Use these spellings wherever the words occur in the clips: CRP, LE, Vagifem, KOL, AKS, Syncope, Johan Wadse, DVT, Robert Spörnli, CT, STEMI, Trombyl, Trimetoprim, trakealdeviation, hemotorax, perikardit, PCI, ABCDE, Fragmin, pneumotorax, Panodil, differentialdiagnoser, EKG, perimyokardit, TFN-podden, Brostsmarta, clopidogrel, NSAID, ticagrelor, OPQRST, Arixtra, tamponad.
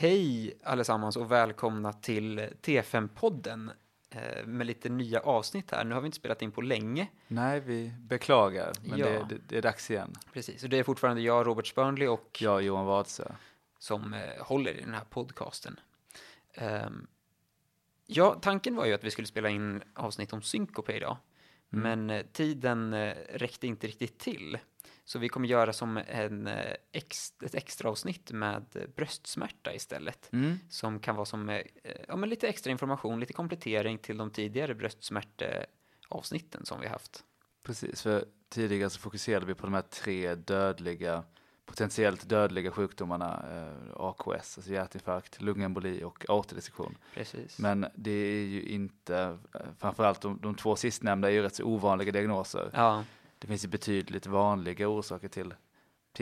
Hej allesammans och välkomna till TFN-podden med lite nya avsnitt här. Nu har vi inte spelat in på länge. Nej, vi beklagar, men det är dags igen. Precis, och det är fortfarande jag, Robert Spörnli och jag, Johan Wadse, som håller i den här podcasten. Tanken var ju att vi skulle spela in avsnitt om Syncope idag, men tiden räckte inte riktigt till. Så vi kommer göra som ett extra avsnitt med bröstsmärta istället. Som kan vara som lite extra information, lite komplettering till de tidigare bröstsmärteavsnitten som vi haft. Precis, för tidigare så fokuserade vi på de här 3 potentiellt dödliga sjukdomarna. AKS, alltså hjärtinfarkt, lungemboli och aortadissektion. Precis. Men det är ju inte, framförallt de 2 sistnämnda är ju rätt så ovanliga diagnoser. Ja. Det finns ju betydligt vanliga orsaker till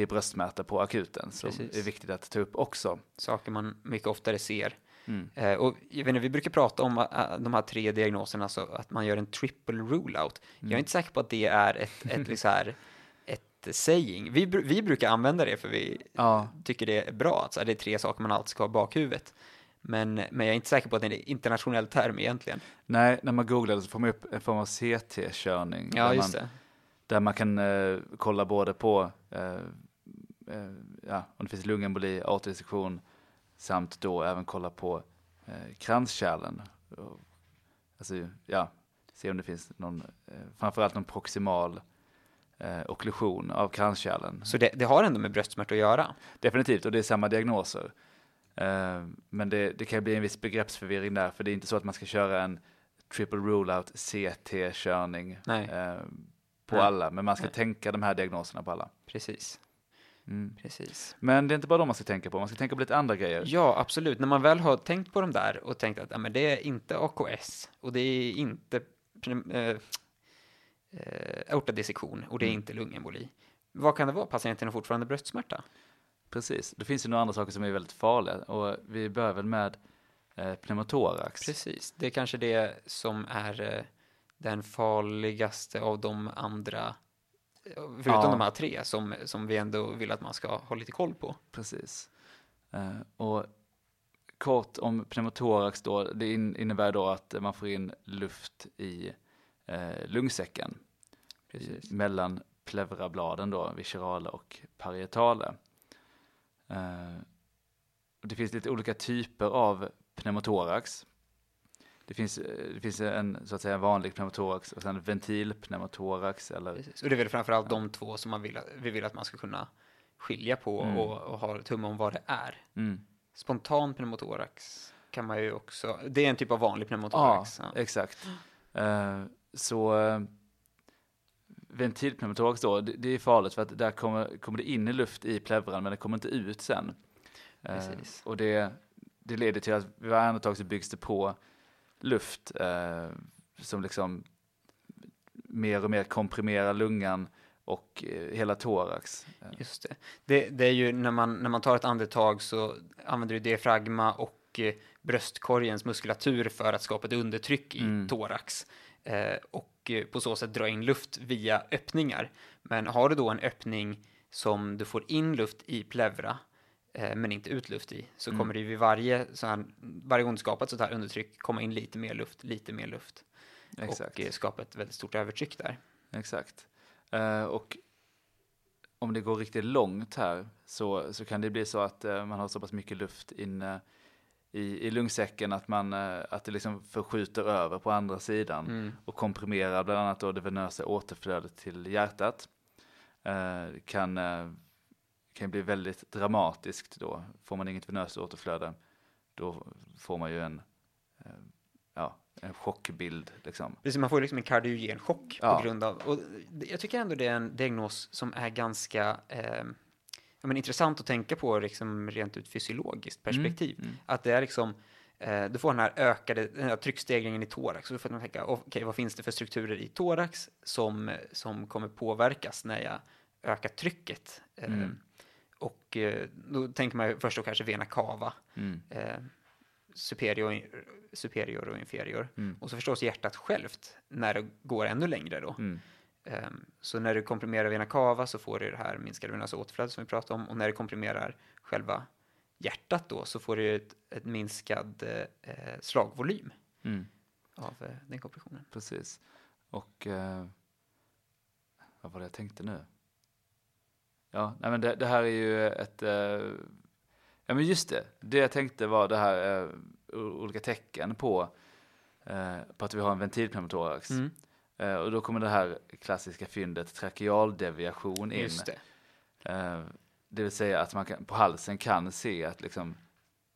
bröstsmärta på akuten som är viktigt att ta upp också. Saker man mycket oftare ser. Och jag vet inte, vi brukar prata om de här 3 diagnoserna, så att man gör en triple rule-out. Jag är inte säker på att det är ett saying. Vi brukar använda det för vi tycker det är bra. Alltså, det är 3 saker man alltid ska ha i bakhuvudet. Men jag är inte säker på att det är en internationell term egentligen. Nej, när man googlar så får man upp en form av CT-körning. Ja, just det. Där man kan kolla både på om det finns lungemboli, aortadissektion, samt då även kolla på kranskärlen. Alltså, se om det finns någon, framförallt någon proximal okklusion av kranskärlen. Så det har ändå med bröstsmärta att göra? Definitivt, och det är samma diagnoser. Men det kan bli en viss begreppsförvirring där, för det är inte så att man ska köra en triple rule-out CT-körning. Nej. På alla, men man ska tänka de här diagnoserna på alla. Precis. Precis. Men det är inte bara de man ska tänka på, man ska tänka på lite andra grejer. Ja, absolut. När man väl har tänkt på dem där och tänkt att men det är inte AKS och det är inte aortadissektion och det är inte lungemboli. Vad kan det vara? Patienten har fortfarande bröstsmärta? Precis. Det finns ju några andra saker som är väldigt farliga och vi börjar väl med pneumotorax. Precis. Det är kanske det som är... den farligaste av de andra, förutom de här 3 som vi ändå vill att man ska ha lite koll på. Precis. Och kort om pneumotorax då, det innebär då att man får in luft i lungsäcken. Precis. Mellan pleurabladen då, viscerala och parietala. Det finns lite olika typer av pneumotorax. Det finns en så att säga vanlig pneumotorax och sen ventilpneumotorax eller. Precis. Och det är väl framförallt de 2 som vi vill att man ska kunna skilja på och ha ett hum om vad det är. Spontan pneumotorax kan man ju också. Det är en typ av vanlig pneumotorax. Ja, exakt. Så ventilpneumotorax då, det är farligt för att där kommer det in i luft i plevran, men det kommer inte ut sen. Precis. Och det leder till att varje andetag så byggs det på luft som liksom mer och mer komprimerar lungan och hela thorax. Just det. Det är ju när man tar ett andetag så använder du diafragma och bröstkorgens muskulatur för att skapa ett undertryck i thorax. Och på så sätt dra in luft via öppningar. Men har du då en öppning som du får in luft i plevra, men inte utluft i, så kommer det vid varje gång du skapat sådant här undertryck komma in lite mer luft. Exakt. Och skapa ett väldigt stort övertryck där. Exakt. Och om det går riktigt långt här så kan det bli så att man har så pass mycket luft inne i lungsäcken att det liksom förskjuter över på andra sidan och komprimerar bland annat då det venösa återflödet till hjärtat. Det kan bli väldigt dramatiskt då. Får man inget venöst återflöde, då får man ju en chockbild. Liksom. Precis, man får liksom en kardiogen chock på grund av... Och jag tycker ändå det är en diagnos som är ganska intressant att tänka på liksom, rent ut fysiologiskt perspektiv. Att det är liksom... Du får den här tryckstegringen i thorax. Då får man tänka, okej, vad finns det för strukturer i thorax som kommer påverkas när jag ökar trycket? Och då tänker man först och kanske vena cava, superior och inferior. Och så förstås hjärtat självt när det går ännu längre då. Så när du komprimerar vena cava så får du det här minskade venösa återflödet som vi pratade om. Och när du komprimerar själva hjärtat då, så får du ett minskad slagvolym av den kompressionen. Precis. Och vad var det jag tänkte nu? Ja, nej, men det här är ju ett... ja, men just det. Det jag tänkte var det här olika tecken på att vi har en ventilpneumotorax med thorax. Mm. Och då kommer det här klassiska fyndet trakealdeviation in. Just det. Det vill säga att man kan, på halsen kan se att liksom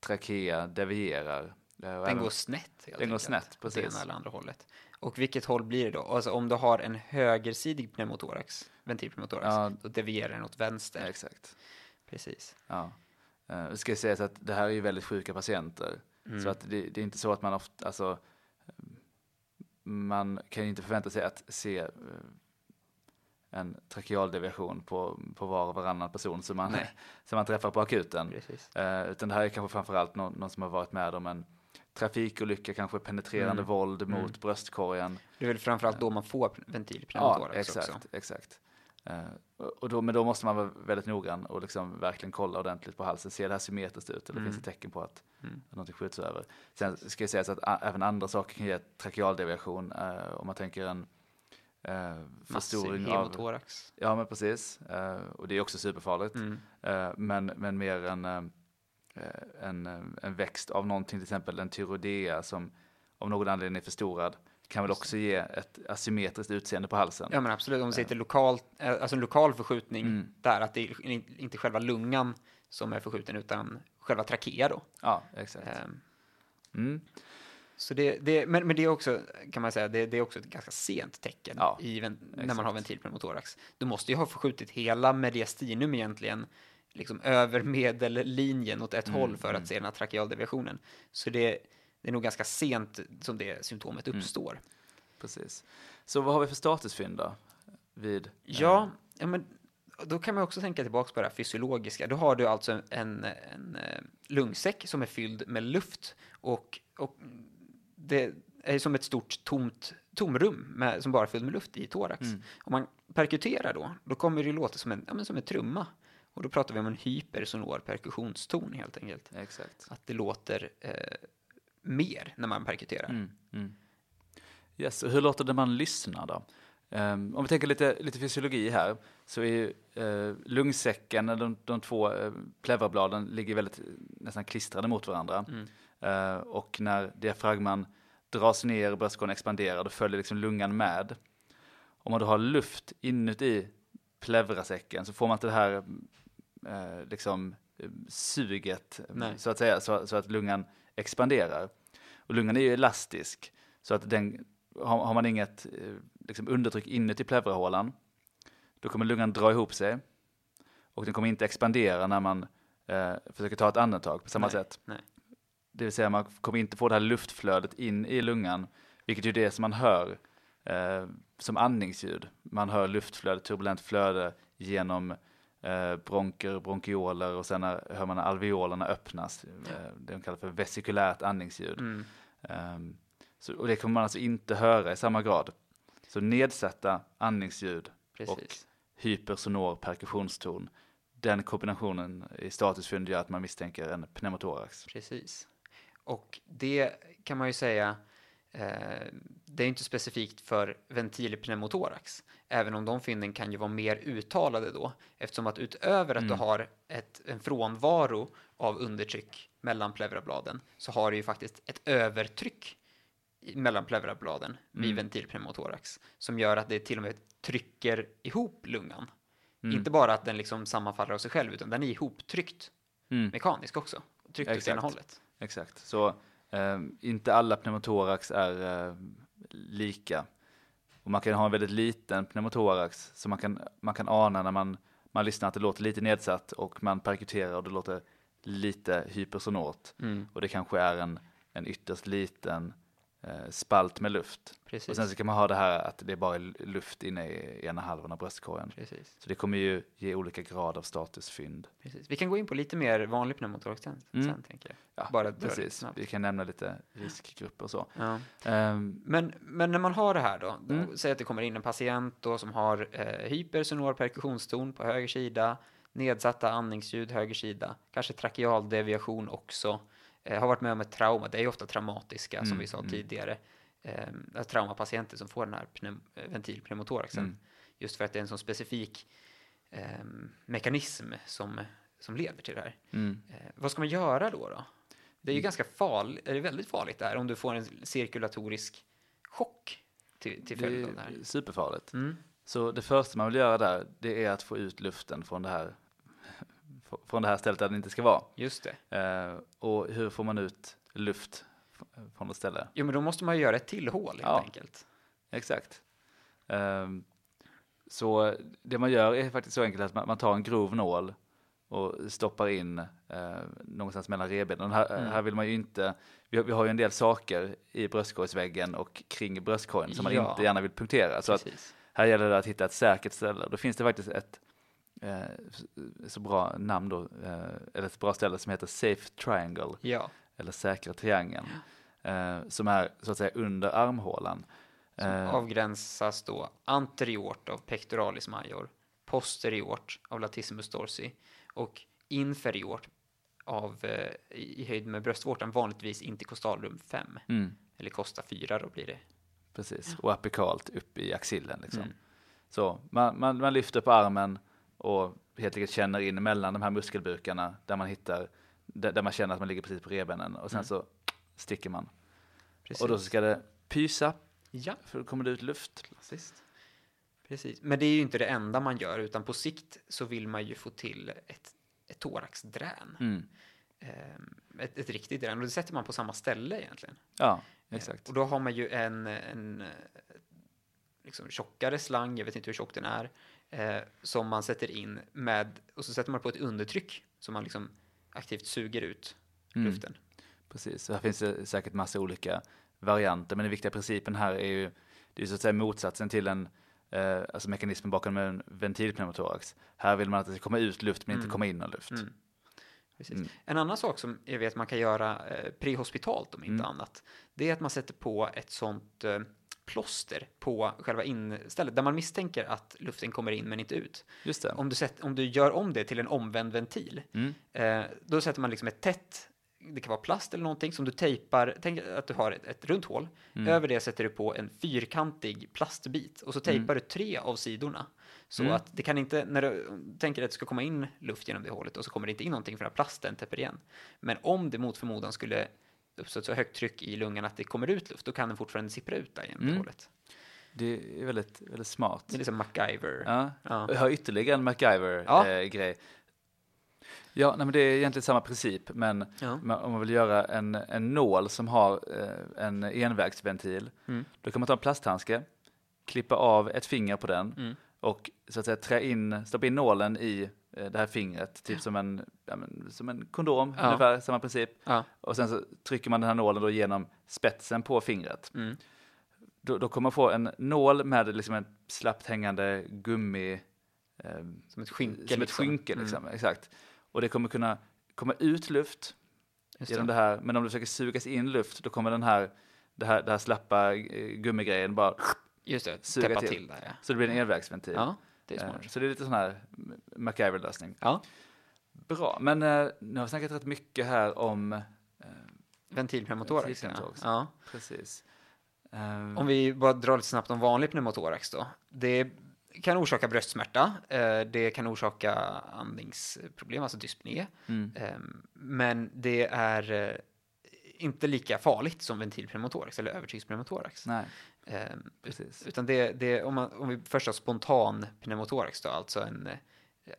trakea devierar. Den går snett. Den går snett, precis. Det ena eller andra hållet. Och vilket håll blir det då? Alltså om du har en högersidig pneumotorax, ventilpneumotorax, ja, då devierar den åt vänster. Ja, exakt. Precis. Ja. Det ska sägas att det här är ju väldigt sjuka patienter. Mm. Så att det är inte så att man ofta... Alltså, man kan ju inte förvänta sig att se en trakealdeviation på var och varannan person som man träffar på akuten. Utan det här är kanske framförallt någon som har varit med om en trafikolycka, kanske penetrerande våld mot bröstkorgen. Det är väl framförallt då man får ventilpneumotorax. Ja, exakt. Men då måste man vara väldigt noggrann och liksom verkligen kolla ordentligt på halsen. Ser det här symmetriskt ut? Eller finns det tecken på att någonting skjuts över? Sen ska jag säga så att även andra saker kan ge trakealdeviation. Om man tänker en förstoring av... hemotorax. Ja, men precis. Och det är också superfarligt. Men mer en växt av någonting, till exempel en tyroidea som av någon anledning är förstorad. Kan väl också ge ett asymmetriskt utseende på halsen. Ja, men absolut. Om vi sitter lokalt, alltså en lokal förskjutning där, att det är inte själva lungan som är förskjuten utan själva trakea då. Ja, exakt. Så men det är också, kan man säga, det är också ett ganska sent tecken när man har ventilpneumotorax. Du måste ju ha förskjutit hela mediastinum egentligen, liksom över medellinjen åt ett håll för att se den här trakealdeviationen. Så det är nog ganska sent som det symptomet uppstår. Precis. Så vad har vi för statusfynd då? Ja, men då kan man också tänka tillbaka på det här fysiologiska. Då har du alltså en lungsäck som är fylld med luft. Och det är som ett stort tomrum som bara är fylld med luft i thorax. Om man perkuterar då kommer det låta som en trumma. Och då pratar vi om en hypersonor perkussionston helt enkelt. Exakt. Att det låter... mer när man perkuterar. Yes, och hur låter det man lyssnar då? Om vi tänker lite fysiologi här, så är ju lungsäcken, de två plevrabladen ligger väldigt nästan klistrade mot varandra. Och när diafragman dras ner och bröstkorgen expanderar, då följer liksom lungan med. Om man då har luft inuti plevrasäcken så får man inte det här liksom suget, så att säga, så att lungan expanderar. Och lungan är ju elastisk, så att den, har man inget liksom undertryck inuti plevrahålan, då kommer lungan dra ihop sig och den kommer inte expandera när man försöker ta ett andetag på samma sätt. Nej. Det vill säga, man kommer inte få det här luftflödet in i lungan, vilket är det som man hör som andningsljud. Man hör luftflöde, turbulent flöde genom bronker, bronkioler, och sen hör man alveolerna öppnas, det de kallar för vesikulärt andningsljud. Och det kommer man alltså inte höra i samma grad. Så nedsatta andningsljud och hypersonor perkussionston, den kombinationen i statusfynd gör att man misstänker en pneumotorax. Precis. Och det kan man ju säga, det är inte specifikt för ventilpneumotorax, även om de fynden kan ju vara mer uttalade då, eftersom att utöver att du har en frånvaro av undertryck mellan plevrabladen, så har du ju faktiskt ett övertryck mellan plevrabladen vid ventilpneumotorax, som gör att det till och med trycker ihop lungan. Inte bara att den liksom sammanfaller av sig själv, utan den är ihoptryckt mekaniskt också, tryckt åt ena hållet. Exakt, så inte alla pneumotorax är lika. Och man kan ha en väldigt liten pneumotorax, så man kan ana när man lyssnar att det låter lite nedsatt, och man perkuterar och det låter lite hypersonort. Och det kanske är en ytterst liten spalt med luft. Precis. Och sen så kan man ha det här att det är bara luft inne i ena halvan av bröstkorgen. Precis. Så det kommer ju ge olika grad av statusfynd. Precis. Vi kan gå in på lite mer vanlig pneumotorax sen, tänker jag. Ja, bara precis. Vi kan nämna lite riskgrupper och så. Ja. Men när man har det här då säg att det kommer in en patient då som har hypersonor perkussionston på höger sida, nedsatta andningsljud höger sida, kanske trakealdeviation också, har varit med om ett trauma. Det är ju ofta traumatiska som vi sa tidigare, traumapatienter som får den här ventilpneumotoraxen, just för att det är en sån specifik mekanism som leder till det här. Vad ska man göra då? Det är ju ganska farligt, det är väldigt farligt där om du får en cirkulatorisk chock till följd av det här. Det är superfarligt. Så det första man vill göra där, det är att få ut luften från det här stället där den inte ska vara. Just det. Och hur får man ut luft från det stället? Jo, men då måste man ju göra ett till hål helt enkelt. Exakt. Så det man gör är faktiskt så enkelt att man tar en grov nål och stoppar in någonstans mellan revbenen. Här vill man ju inte... Vi har ju en del saker i bröstkorgsväggen och kring bröstkorgen som man inte gärna vill punktera. Så att här gäller det att hitta ett säkert ställe. Då finns det faktiskt ett så bra namn då, eller ett bra ställe som heter Safe Triangle, eller säkra triangeln, som är så att säga under armhålan. Avgränsas då anteriort av pectoralis major, posteriort av latissimus dorsi och inferiort av i höjd med bröstvårtan, vanligtvis interkostalrum 5 eller kosta 4 då blir det. Precis, och apikalt upp i axillen liksom. Så man lyfter på armen och helt enkelt känner in mellan de här muskelbukarna där man hittar, där man känner att man ligger precis på revbenen, och sen så sticker man. Precis. Och då ska det pysa. Ja. För då kommer det ut luft. Klassiskt. Precis. Men det är ju inte det enda man gör, utan på sikt så vill man ju få till ett thoraxdrän. Ett riktigt drän. Och det sätter man på samma ställe egentligen. Ja, exakt. Och då har man ju en liksom tjockare slang, jag vet inte hur tjock den är, som man sätter in med, och så sätter man på ett undertryck som man liksom aktivt suger ut luften. Precis, så här finns det säkert massa olika varianter, men den viktiga principen här är ju, det är så att säga motsatsen till alltså mekanismen bakom en ventilpneumotorax. Här vill man att det ska komma ut luft men inte komma in någon luft. Precis. En annan sak som jag vet man kan göra prehospitalt om inte annat, det är att man sätter på ett sånt plåster på själva instället där man misstänker att luften kommer in men inte ut. Just det. Om du gör om det till en omvänd ventil, då sätter man liksom ett tätt, det kan vara plast eller någonting som du tejpar. Tänk att du har ett runt hål. Över det sätter du på en fyrkantig plastbit och så tejpar du 3 av sidorna. Så att det kan inte, när du tänker att det ska komma in luft genom det hålet och så kommer det inte in någonting för att plasten täpper igen. Men om det mot förmodan skulle uppstå så högt tryck i lungan att det kommer ut luft, då kan den fortfarande sippra ut där genom det hålet. Det är väldigt, väldigt smart. Det är liksom MacGyver. Ja. Jag har ytterligare en MacGyver-grej. Ja, nej, men det är egentligen samma princip, men om man vill göra en nål som har en envägsventil, då kan man ta en plasthandske, klippa av ett finger på den och så att säga stoppa in nålen i det här fingret, typ som en kondom, ungefär samma princip. Och sen så trycker man den här nålen då genom spetsen på fingret. Då kommer man få en nål med liksom en slappt hängande gummi, som ett skynke. Liksom. Exakt. Och det kommer kunna komma ut luft genom det här. Men om du försöker sugas in luft, då kommer det här slappa gummigrejen bara täppa till där. Ja. Så det blir en envägsventil. Ja, det är smart. Så det är lite sån här MacGyver-lösning. Ja. Bra, men nu har vi snackat rätt mycket här om ventilpneumotorax. Ja, precis. Om vi bara drar lite snabbt om vanlig pneumotorax då. Det kan orsaka bröstsmärta, det kan orsaka andningsproblem, alltså dyspné. Men det är inte lika farligt som ventilpneumotorax eller övertygspneumotorax. Nej, precis. Utan det om vi först har spontan pneumotorax då, alltså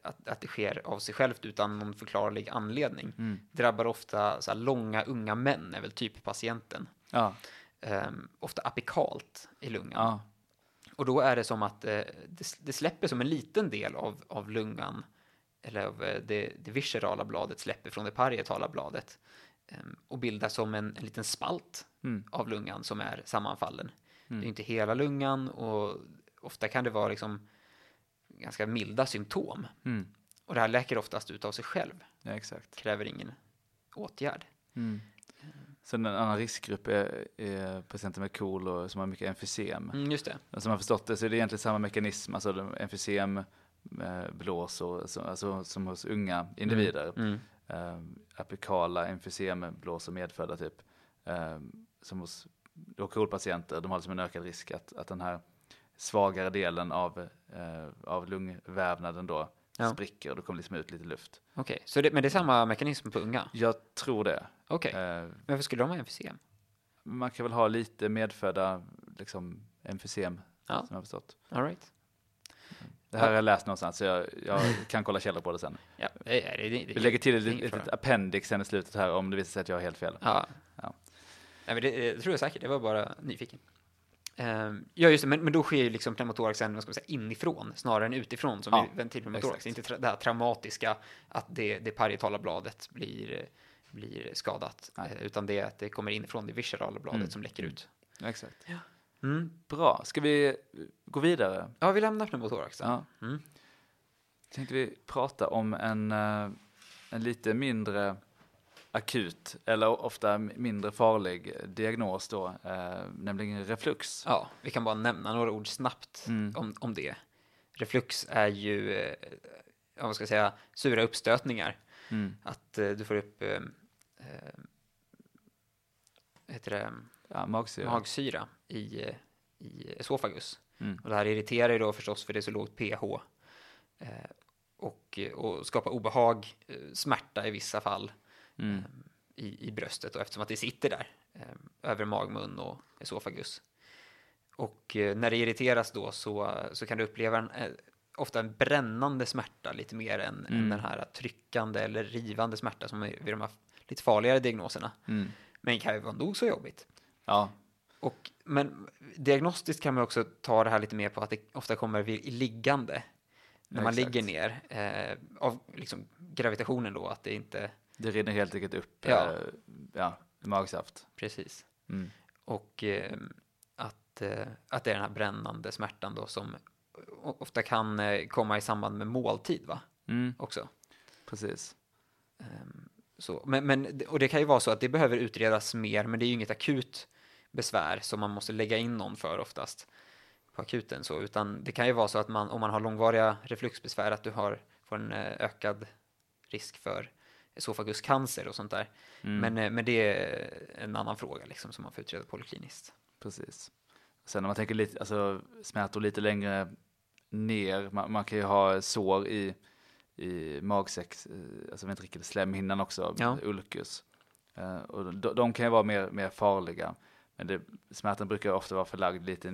att det sker av sig självt utan någon förklarlig anledning, drabbar ofta så här långa unga män, är väl typ patienten. Ja. Ofta apikalt i lungan. Ja. Och då är det som att det släpper som en liten del av lungan, eller av det viscerala bladet släpper från det parietala bladet och bildar som en liten spalt av lungan som är sammanfallen. Det är inte hela lungan, och ofta kan det vara liksom ganska milda symptom. Och det här läker oftast ut av sig själv. Ja, exakt. Kräver ingen åtgärd. Så en annan riskgrupp är patienter med KOL och som har mycket emfysem. Just det. Som har förstått det så är det egentligen samma mekanism. Alltså emfysem blås och, alltså, som hos unga individer. Apikala emfysemblåsor medfödda typ. Som hos KOL-patienter, de har liksom en ökad risk att den här svagare delen av lungvävnaden då spricker och då kommer liksom ut lite luft. Okej, så det, men det är samma mekanism på unga? Jag tror det. Okej, men varför skulle de ha emfysem? Man kan väl ha lite medfödda liksom, emfysem som jag har förstått. All right. Det här har jag läst någonstans, så jag kan kolla källor på det sen. Ja, det, vi lägger till ett appendix sen i slutet här om det visar sig att jag har helt fel. Ja. Nej, men det tror jag säkert, det var bara nyfiken. Ja, just det, men då sker ju liksom pneumotoraxen, vad ska man säga, inifrån snarare än utifrån som ventil pneumotorax. Inte det här traumatiska att det parietala bladet blir skadat, utan det att det kommer inifrån det viscerala bladet som läcker ut. Exakt. Ja. Bra, ska vi gå vidare? Ja, vi lämnar pneumotoraxen. Ja. Tänkte vi prata om en lite mindre akut eller ofta mindre farlig diagnos då, nämligen reflux. Ja, vi kan bara nämna några ord snabbt om det. Reflux är ju vad ska jag säga, sura uppstötningar. Att du får upp heter det? Ja, magsyra i esofagus. Och det här irriterar ju då förstås för det är så lågt pH. Och skapar obehag, smärta i vissa fall. I bröstet och eftersom att det sitter där över magmun och esofagus. Och när det irriteras då så kan du uppleva ofta en brännande smärta lite mer än den här tryckande eller rivande smärta som är vid de här lite farligare diagnoserna. Men det kan ju vara nog så jobbigt. Ja. Men diagnostiskt kan man också ta det här lite mer på att det ofta kommer vid liggande. När man ligger ner av liksom gravitationen då att det inte... Det rinner helt enkelt upp magsaft. Precis. Och att det är den här brännande smärtan då som ofta kan komma i samband med måltid också. Precis. Så. Men, och det kan ju vara så att det behöver utredas mer, men det är ju inget akut besvär som man måste lägga in någon för oftast på akuten. Så, utan det kan ju vara så att om man har långvariga refluxbesvär att du får en ökad risk för esofaguscancer och sånt där. Men det är en annan fråga liksom, som man får utreda polikliniskt. Precis. Sen när man tänker lite, alltså, smärtor lite längre ner, man kan ju ha sår i magsäck, alltså ventrikel, slemhinnan också, ulkus. Och de kan ju vara mer farliga. Men smärtan brukar ofta vara förlagd lite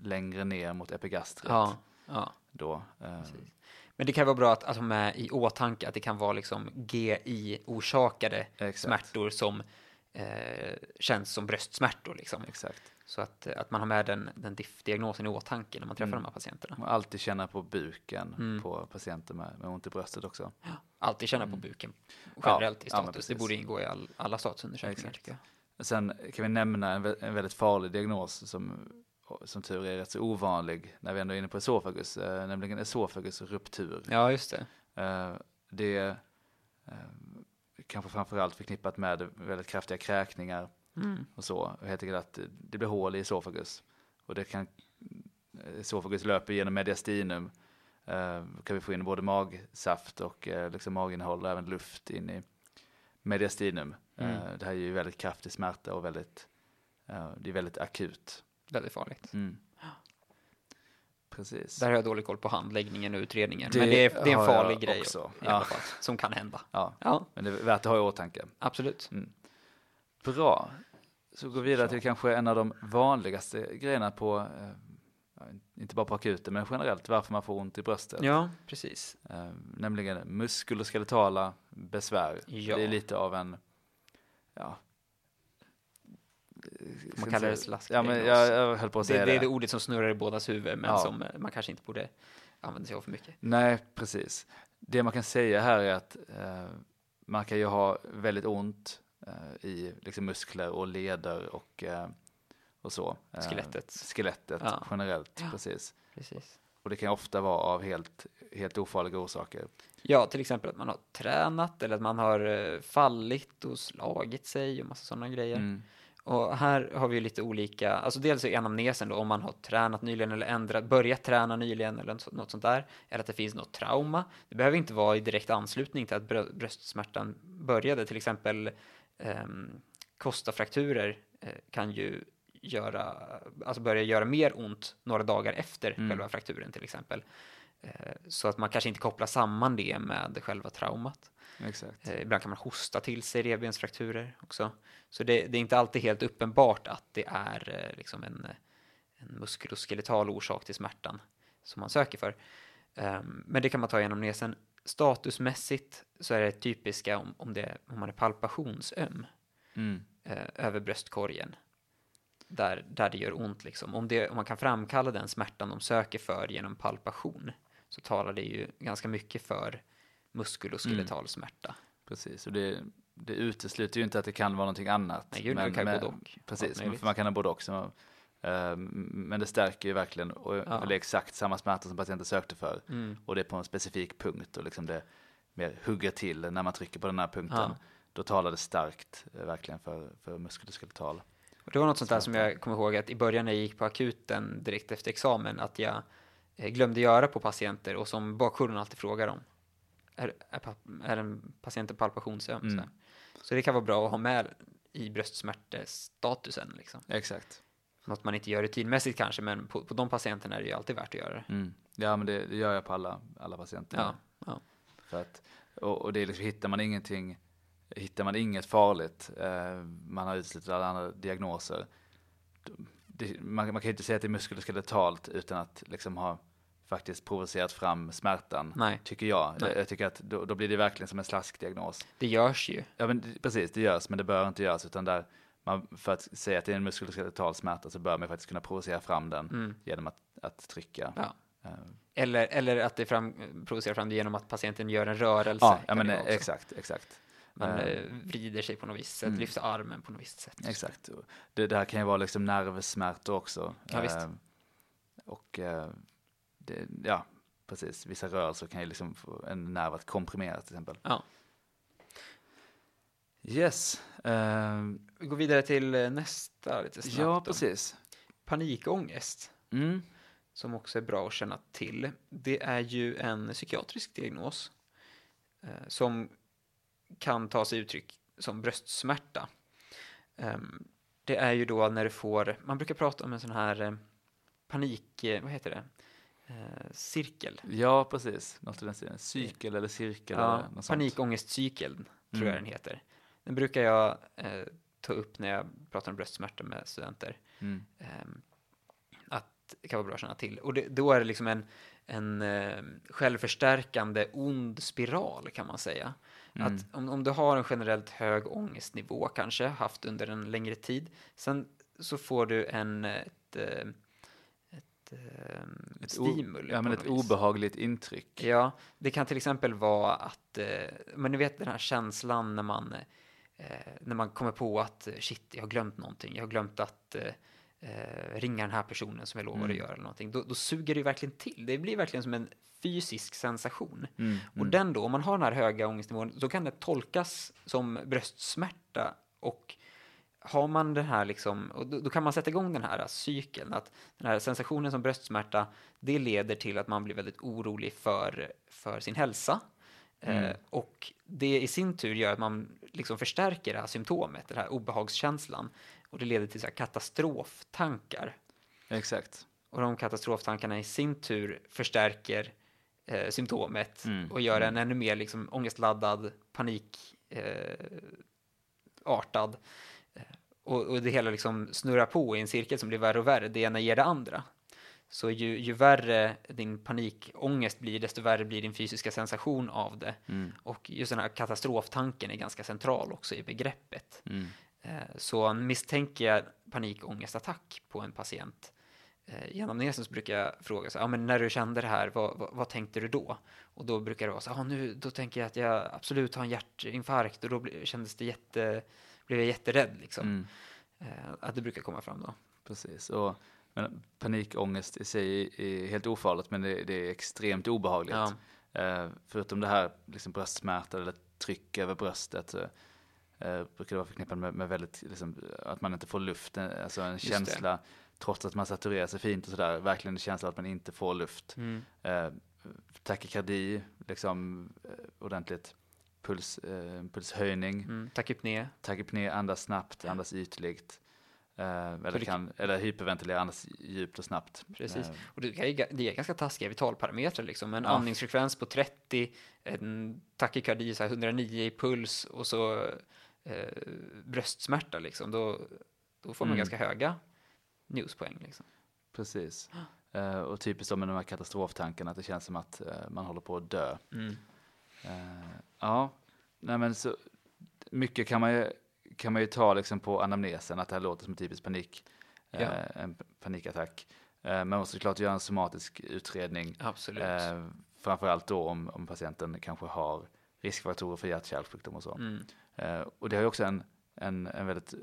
längre ner mot epigastret. Ja. Då. Precis. Men det kan vara bra att ha med i åtanke att det kan vara liksom GI-orsakade smärtor som känns som bröstsmärtor. Liksom. Exakt. Så att man har med den diagnosen i åtanke när man träffar de här patienterna. Man alltid känna på buken på patienter med ont i bröstet också. Ja, alltid känna på buken generellt i status. Det borde ingå i alla statusundersökningar tycker jag. Sen kan vi nämna en väldigt farlig diagnos som tur är rätt så ovanlig när vi ändå är inne på esofagus, nämligen esofagusruptur. Ja, just det. Det är kanske framförallt förknippat med väldigt kraftiga kräkningar och så. Jag tänker att det blir hål i esofagus och esofagus löper genom mediastinum. Kan vi få in både magsaft och liksom maginnehåll och även luft in i mediastinum. Det här är ju väldigt kraftig smärta och väldigt, det är väldigt akut. Väldigt farligt. Precis. Där har jag dålig koll på handläggningen och utredningen. Men det är en farlig grej också, i alla fall, som kan hända. Ja. Men det är värt att ha i åtanke. Absolut. Bra. Så går vi vidare till kanske en av de vanligaste grejerna på, inte bara på akuten, men generellt varför man får ont i bröstet. Ja, precis. Nämligen muskuloskeletala besvär. Ja. Det är lite av en... Man kallar det slaskdiagnos. Ja, jag höll på att säga det. Det är det ordet som snurrar i bådas huvud men som man kanske inte borde använda sig av för mycket. Nej, precis. Det man kan säga här är att man kan ju ha väldigt ont i liksom muskler och leder och så. Skelettet generellt, precis. Och det kan ofta vara av helt ofarliga orsaker. Ja, till exempel att man har tränat eller att man har fallit och slagit sig och massa sådana grejer. Och här har vi lite olika, alltså dels är anamnesen då, om man har tränat nyligen eller börjat träna nyligen eller något sånt där, eller att det finns något trauma. Det behöver inte vara i direkt anslutning till att bröstsmärtan började. Till exempel kostafrakturer kan ju börja göra mer ont några dagar efter själva frakturen till exempel. Så att man kanske inte kopplar samman det med själva traumat. Exakt. Ibland kan man hosta till sig revbensfrakturer också. Så det är inte alltid helt uppenbart att det är liksom en muskuloskeletal orsak till smärtan som man söker för. Men det kan man ta genom näsen. Statusmässigt så är det typiska om man är palpationsöm över bröstkorgen. Där det gör ont liksom. Om man kan framkalla den smärtan de söker för genom palpation, så talar det ju ganska mycket för muskuloskeletal smärta. Precis, och det utesluter ju inte att det kan vara någonting annat. Nej, det kan ju både och. Precis, ja, för man kan ha både och. Men det stärker ju verkligen, och det är exakt samma smärta som patienten sökte för. Och det är på en specifik punkt, och liksom det mer hugger till när man trycker på den här punkten. Ja. Då talar det starkt verkligen för muskuloskeletal. Det var något sånt där som jag kommer ihåg att i början när jag gick på akuten direkt efter examen att jag glömde göra på patienter och som bakkurden alltid frågar om. Är en patient palpationsöm? Så det kan vara bra att ha med i bröstsmärtestatusen. Liksom. Exakt. Något man inte gör rutinmässigt kanske, men på de patienterna är det ju alltid värt att göra det. Ja, men det gör jag på alla patienter. Ja. För att, och det är liksom, hittar man inget farligt, man har uteslutit alla andra diagnoser. Man kan inte säga att det är muskuloskeletalt utan att liksom ha faktiskt provocerat fram smärtan. Nej. Tycker jag. Nej. Jag tycker att då blir det verkligen som en slaskdiagnos. Det görs ju. Ja, men precis, det görs, men det bör inte göras, utan där för att säga att det är en muskuloskeletal smärta så bör man faktiskt kunna provocera fram den genom att trycka. Ja. Eller att det provocerar fram det genom att patienten gör en rörelse. Ja men exakt. Man vrider sig på något visst sätt, lyfter armen på något visst sätt. Exakt. Det här kan ju vara liksom nervsmärtor också. Ja, visst. Precis. Vissa rörelser kan ju liksom få en nerv att komprimera till exempel. Ja. Yes. Vi går vidare till nästa lite snabbt. Ja, precis. Panikångest. Som också är bra att känna till. Det är ju en psykiatrisk diagnos som kan ta sig uttryck som bröstsmärta. Det är ju då när du får, man brukar prata om en sån här panik, vad heter det? Cirkel. Ja, precis. Cykel eller cirkel. Ja, panikångestcykeln tror jag den heter. Den brukar jag ta upp när jag pratar om bröstsmärta med studenter. Att det kan vara bra att känna till. Och då är det liksom en självförstärkande ond spiral kan man säga. Att om du har en generellt hög ångestnivå kanske haft under en längre tid, sen så får du ett stimul. Ja, men ett obehagligt intryck. Ja, det kan till exempel vara att men ni vet den här känslan när man kommer på att shit, jag har glömt någonting. Jag har glömt att ringa den här personen som jag lovar att göra eller någonting. Då suger det verkligen till. Det blir verkligen som en fysisk sensation. Och den då, om man har den här höga ångestnivån, då kan det tolkas som bröstsmärta, och har man den här liksom, och då kan man sätta igång den här cykeln, att den här sensationen som bröstsmärta, det leder till att man blir väldigt orolig för sin hälsa. Och det i sin tur gör att man liksom förstärker det här symptomet, den här obehagskänslan, och det leder till så här katastroftankar. Exakt. Och de katastroftankarna i sin tur förstärker symptomet och gör en ännu mer liksom ångestladdad, panikartad. Och det hela liksom snurrar på i en cirkel som blir värre och värre. Det ena ger det andra. Så ju värre din panikångest blir, desto värre blir din fysiska sensation av det. Och just den här katastroftanken är ganska central också i begreppet. Så misstänker jag panikångestattack på en patient, genom näsen så brukar jag fråga så här, men när du kände det här, vad tänkte du då? Och då brukar det vara så här, då tänker jag att jag absolut har en hjärtinfarkt, och då blev jag jätterädd liksom. Att det brukar komma fram då. Precis, och panikångest i sig är helt ofarligt, men det är extremt obehagligt. Förutom det här liksom bröstsmärta eller tryck över bröstet, brukar det vara förknippat med väldigt, liksom, att man inte får luft, alltså en känsla, trots att man saturerar sig fint och sådär, verkligen en känsla att man inte får luft. Mm. Takykardi, liksom ordentligt pulshöjning. Mm. Takypné, andas snabbt, andas ytligt. Eller hyperventilera, andas djupt och snabbt. Precis. Och det är ganska taskiga vitalparametrar. Liksom. En andningsfrekvens på 30, en takykardi så här 109 i puls och så bröstsmärta. Liksom. Då får man ganska höga newspoäng. Liksom. Precis. Och typiskt med de här katastroftankarna, att det känns som att man håller på att dö. Mm. Nej, men så mycket kan man ju ta liksom på anamnesen, att det här låter som en typisk panik, en panikattack. Man måste såklart göra en somatisk utredning. Absolut. Framförallt då om patienten kanske har riskfaktorer för hjärt-kärlsjukdom och så. Mm. Och det har ju också en väldigt,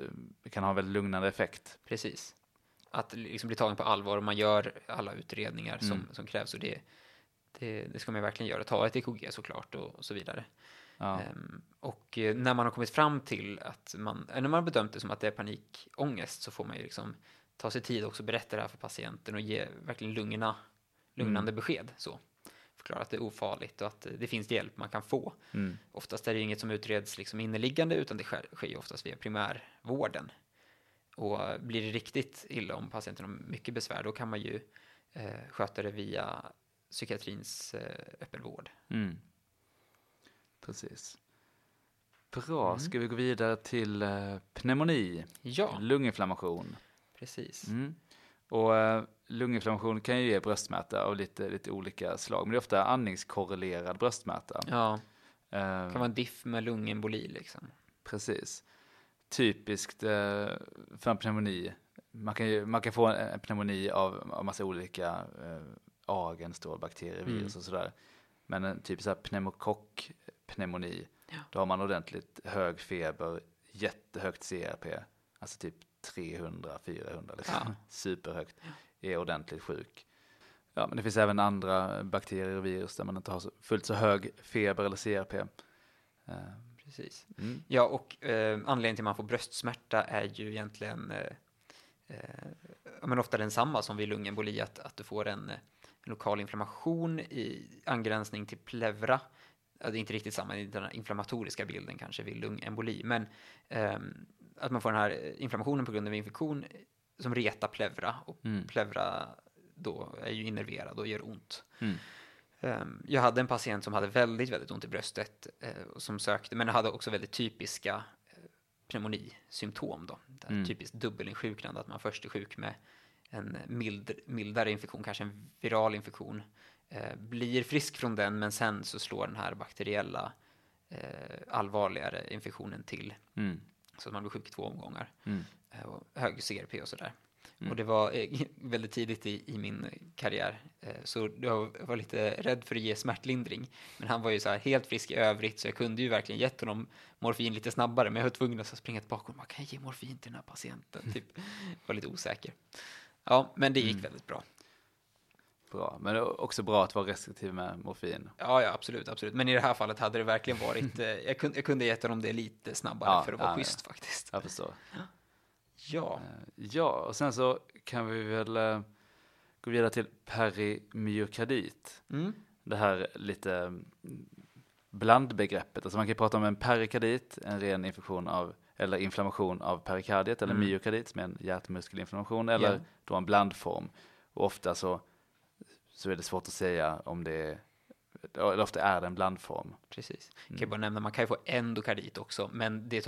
kan ha en väldigt lugnande effekt. Precis. Att liksom bli tagen på allvar, och man gör alla utredningar som krävs, och det ska man verkligen göra. Ta ett EKG såklart och så vidare. Ja. Och när man har kommit fram till att när man har bedömt det som att det är panikångest, så får man ju liksom ta sig tid och också berätta det här för patienten och ge verkligen lugnande besked. Så. Förklara att det är ofarligt och att det finns hjälp man kan få. Mm. Oftast är det inget som utreds liksom inneliggande, utan det sker ju oftast via primärvården. Och blir det riktigt illa, om patienten har mycket besvär, då kan man ju sköta det via psykiatrins öppenvård. Mm. Precis. Bra, ska vi gå vidare till pneumoni? Ja. Lunginflammation. Precis. Mm. Och lunginflammation kan ju ge bröstsmärta av lite olika slag, men det är ofta andningskorrelerad bröstsmärta. Ja, det kan vara en diff med lungemboli liksom. Precis. Typiskt för en pneumoni. Man kan få en pneumoni av massa olika agens, bakterier, virus och sådär. Men en typisk så här pneumokockpneumoni, då har man ordentligt hög feber, jättehögt CRP, alltså typ 300-400 liksom. Superhögt, är ordentligt sjuk. Ja, men det finns även andra bakterier och virus där man inte har fullt så hög feber eller CRP. Precis. Mm. Ja, och anledningen till att man får bröstsmärta är ju egentligen men ofta densamma som vid lungemboli, att du får en lokal inflammation i angränsning till pleura. Det är inte riktigt samma i den inflammatoriska bilden kanske vid lungemboli, men att man får den här inflammationen på grund av infektion som retar pleura, och pleura då är ju innerverad och gör ont. Mm. Jag hade en patient som hade väldigt, väldigt ont i bröstet, som sökte, men hade också väldigt typiska pneumonisymptom då. Det typiskt dubbelinsjuknande, att man först är sjuk med en mildare infektion, kanske en viral infektion, blir frisk från den, men sen så slår den här bakteriella allvarligare infektionen till, så att man blir sjuk 2 omgångar, och hög CRP och sådär. Och det var väldigt tidigt i min karriär, så jag var lite rädd för att ge smärtlindring, men han var ju så här helt frisk i övrigt, så jag kunde ju verkligen gett honom morfin lite snabbare, men jag var tvungen att springa tillbaka och man kan ge morfin till den här patienten typ. Var lite osäker. Ja, men det gick väldigt bra. Bra, men det är också bra att vara restriktiv med morfin. Ja, absolut. Men i det här fallet hade det verkligen varit jag kunde gett honom det lite snabbare, för att vara schysst faktiskt. Jag förstår. Ja, och sen så kan vi väl gå vidare till perimyokardit. Det här lite blandbegreppet. Alltså man kan ju prata om en perikardit, en ren infektion av, eller inflammation av perikardiet, eller myokardit som är en hjärtmuskelinflammation, eller då en blandform. Och ofta så är det svårt att säga om det är, eller ofta är det en blandform. Precis. Kan jag bara nämna, man kan ju få endokardit också, men det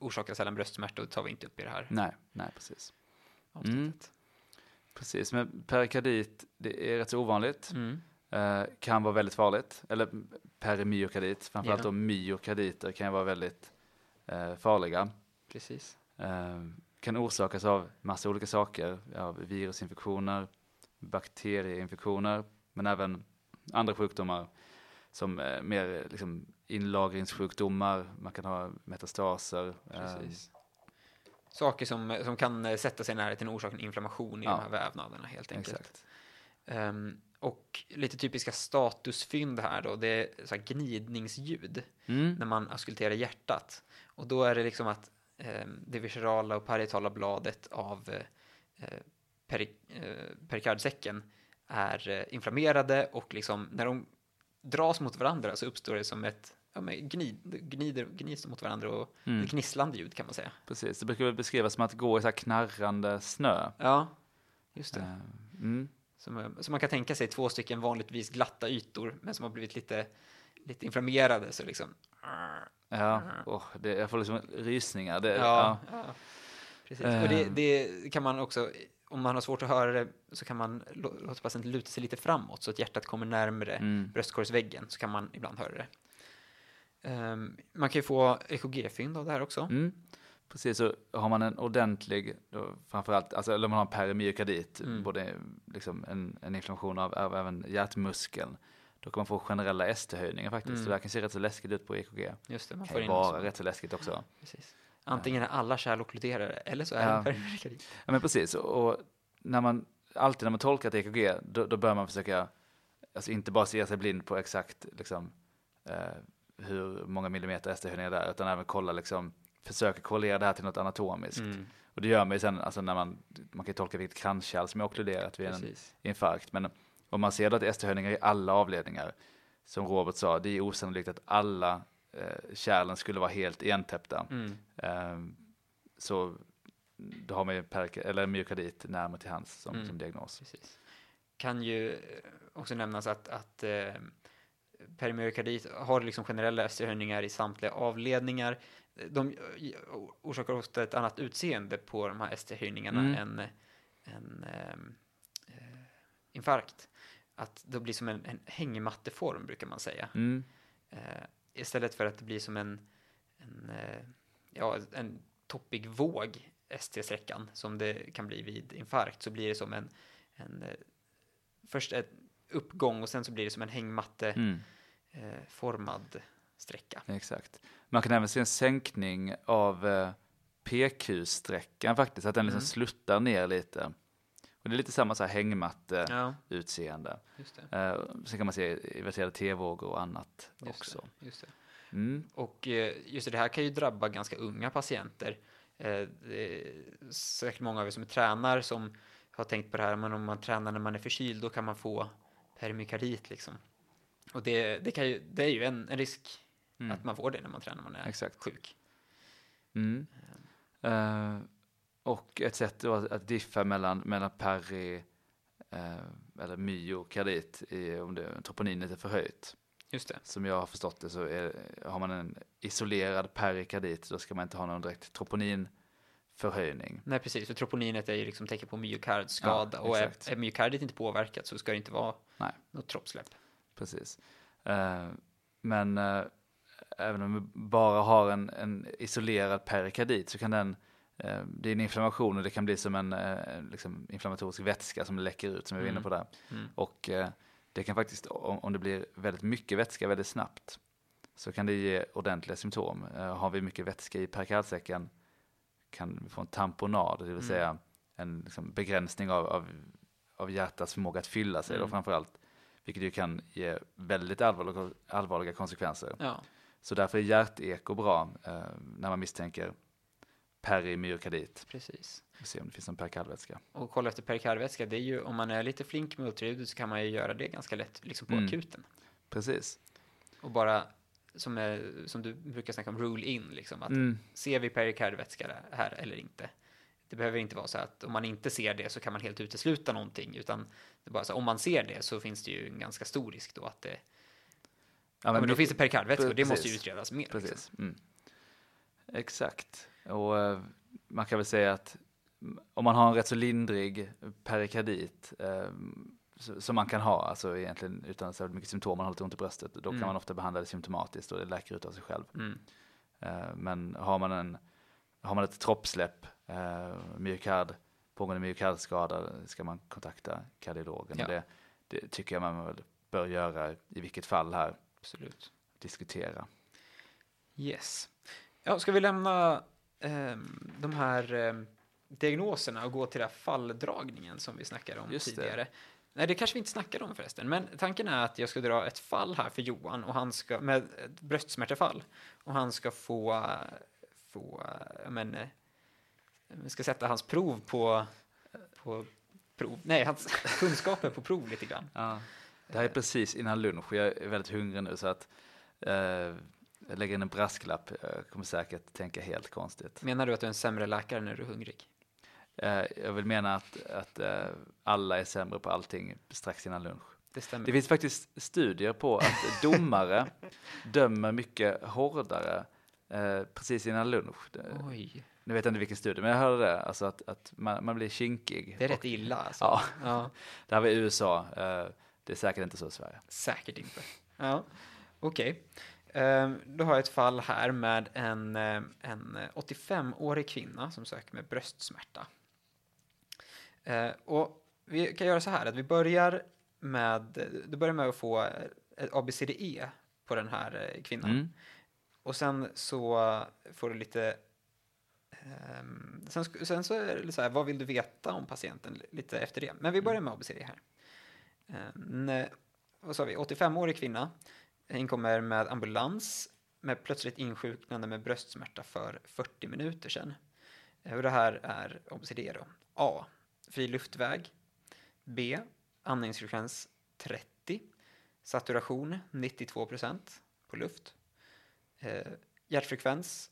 orsakar sällan bröstsmärta, och det tar vi inte upp i det här. Nej, precis. Precis, men perikardit, det är rätt så ovanligt. Kan vara väldigt farligt. Eller perimyokardit, framförallt då myokarditer kan vara väldigt farliga. Precis. Kan orsakas av massa olika saker, av virusinfektioner, bakterieinfektioner, men även andra sjukdomar som mer liksom inlagringssjukdomar, man kan ha metastaser. Precis. Saker som kan sätta sig nära till en orsak till inflammation i de här vävnaderna helt enkelt. Och lite typiska statusfynd här då, det är så här gnidningsljud när man auskulterar hjärtat. Och då är det liksom att det viscerala och parietala bladet av perikardsäcken är inflammerade, och liksom när de dras mot varandra så uppstår det som ett gnids mot varandra och ett gnisslande ljud, kan man säga. Precis, det brukar beskrivas som att gå i så här knarrande snö. Ja, just det. Som man kan tänka sig två stycken vanligtvis glatta ytor, men som har blivit lite inflammerade, så liksom. Ja, jag får liksom rysningar. Precis. Och det kan man också, om man har svårt att höra det, så kan man låta patienten luta sig lite framåt så att hjärtat kommer närmare bröstkorgsväggen, så kan man ibland höra det. Man kan ju få EKG-fynd av det här också. Precis, så har man en ordentlig, framförallt, alltså, eller man har perimyokardit, både liksom en inflammation av även hjärtmuskeln, då kan man få generella ST-höjningar faktiskt. Så det här kan se rätt så läskigt ut på EKG. Just det, man får in bara rätt så läskigt också. Ja, precis. Antingen är alla kärl okkluderade, eller så är det perimyokardit. Ja, men precis. Och när man tolkar ett EKG, då bör man försöka, alltså, inte bara se sig blind på exakt liksom, hur många millimeter ST-höjningar det är, utan även kolla liksom, försöka korrelera det här till något anatomiskt. Och det gör man ju sen, alltså, när man kan tolka vilket kranskärl som är okkluderat vid en infarkt. Men om man ser då att ST-höjningar i alla avledningar, som Robert sa, det är osannolikt att alla kärlen skulle vara helt igentäppta. Så då har man ju myokardit närmare till hands som diagnos. Precis. Kan ju också nämnas att perimyokardit har liksom generella ST-höjningar i samtliga avledningar. De orsakar ofta ett annat utseende på de här ST-höjningarna än infarkt. Att det blir som en hängmatteform, brukar man säga. Istället för att det blir som en toppig våg, ST-sträckan, som det kan bli vid infarkt, så blir det som en först ett uppgång, och sen så blir det som en hängmatteformad sträcka. Exakt. Man kan även se en sänkning av PQ-sträckan faktiskt, att den liksom sluttar ner lite. Och det är lite samma så här hängmatte-utseende. Sen kan man se inverterade T-vågor och annat också. Just det. Och just det här kan ju drabba ganska unga patienter. Det är säkert många av er som tränar som har tänkt på det här, men om man tränar när man är förkyld, då kan man få perimyokardit liksom. Och det är ju en risk att man får det när man tränar, man är sjuk. Och ett sätt att diffa mellan peri eller myokardit är om troponinet är förhöjt. Just det. Som jag har förstått det, så har man en isolerad perikardit, då ska man inte ha någon direkt troponinförhöjning. Nej, precis. För troponinet är ju liksom tecken på myokardskada, och är myokardit inte påverkat, så ska det inte vara något troppsläpp. Precis. Men även om vi bara har en isolerad perikardit, så kan det är en inflammation, och det kan bli som en liksom inflammatorisk vätska som läcker ut, som vi var inne på där. Och det kan faktiskt, om det blir väldigt mycket vätska väldigt snabbt, så kan det ge ordentliga symptom. Har vi mycket vätska i perikardsäcken, kan vi få en tamponad, det vill säga en liksom begränsning av hjärtats förmåga att fylla sig då, framförallt. Vilket ju kan ge väldigt allvarliga konsekvenser. Ja. Så därför är hjärteko bra när man misstänker perimyokardit. Precis. Vi ser om det finns någon perikardvätska. Och kolla efter perikardvätska, det är ju, om man är lite flink med ultraljudet, så kan man ju göra det ganska lätt liksom på akuten. Precis. Och bara, som du brukar snacka om, rule in. Liksom, att ser vi perikardvätska här eller inte? Det behöver inte vara så att om man inte ser det så kan man helt utesluta någonting, utan det är bara så att om man ser det så finns det ju en ganska stor risk då att det... Ja, men då finns det perikardvätska, och det måste ju utredas mer. Precis. Liksom. Exakt. Och man kan väl säga att om man har en rätt så lindrig perikardit som man kan ha, alltså egentligen utan så mycket symptom, man har lite ont i bröstet, då kan man ofta behandla det symptomatiskt och det läker ut av sig själv. Men har man ett troppsläpp, pågående myokardskada, ska man kontakta kardiologen. Ja. Det tycker jag man bör göra i vilket fall här. Absolut. Diskutera. Yes. Ja, ska vi lämna de här diagnoserna och gå till den här falldragningen som vi snackade om tidigare. Nej, det kanske vi inte snackade om förresten. Men tanken är att jag ska dra ett fall här för Johan. Och han ska, med ett bröstsmärtefall. Och han ska vi ska sätta hans prov på prov. Nej, hans kunskaper på prov lite grann. Ja. Det här är precis innan lunch. Jag är väldigt hungrig nu så att... Jag lägger in en brasklapp. Jag kommer säkert tänka helt konstigt. Menar du att du är en sämre läkare när du är hungrig? Jag vill mena att alla är sämre på allting strax innan lunch. Det stämmer. Det finns faktiskt studier på att domare dömer mycket hårdare precis innan lunch. Oj. Nu vet jag inte vilken studie, men jag hörde det. Alltså att man blir kinkig. Det är rätt illa alltså. Ja. Ja. Det här var i USA. Det är säkert inte så i Sverige. Säkert inte. Ja, okej. Okay. Då har jag ett fall här med en 85-årig kvinna som söker med bröstsmärta. Och vi kan göra så här att vi börjar med att få ABCDE på den här kvinnan. Mm. Och sen så får du lite... Sen så är det så här, vad vill du veta om patienten lite efter det? Men vi börjar med ABCDE här. Vad sa vi? 85-årig kvinna. Inkommer med ambulans med plötsligt insjuknande med bröstsmärta för 40 minuter sedan. Och det här är ABCD då. A. Fri luftväg. B. Andningsfrekvens 30. Saturation 92% på luft. Hjärtfrekvens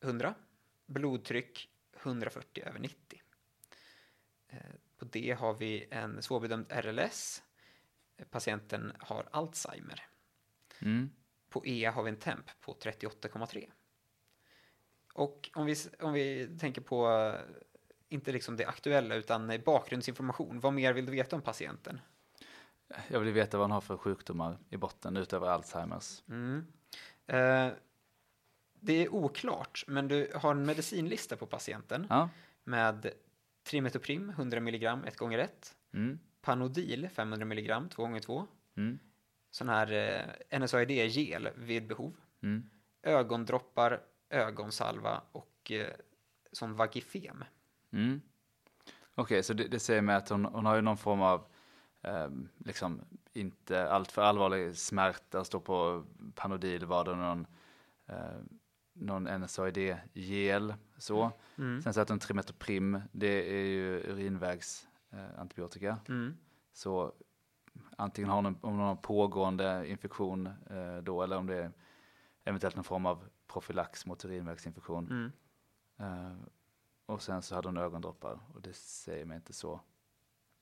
100. Blodtryck 140/90. På D har vi en svårbedömd RLS. Patienten har Alzheimer. Mm. På E har vi en temp på 38,3. Och om vi tänker på inte liksom det aktuella utan bakgrundsinformation. Vad mer vill du veta om patienten? Jag vill veta vad han har för sjukdomar i botten utöver Alzheimers. Mm. Det är oklart, men du har en medicinlista på patienten. Ja. Med Trimetoprim 100 mg 1x1. Mm. Panodil 500 mg 2x2. Mm. Sån här NSAID-gel vid behov. Mm. Ögondroppar, ögonsalva och sån vagifem. Mm. Okej, så det säger mig att hon har ju någon form av liksom inte allt för allvarlig smärta. Står på Panodil, var det någon NSAID-gel. Så. Mm. Sen så att en Trimetoprim, det är ju urinvägsantibiotika. Så... Antingen har någon pågående infektion då, eller om det är eventuellt någon form av profylax mot urinvägsinfektion. Mm. Och sen så hade hon ögondroppar och det säger mig inte så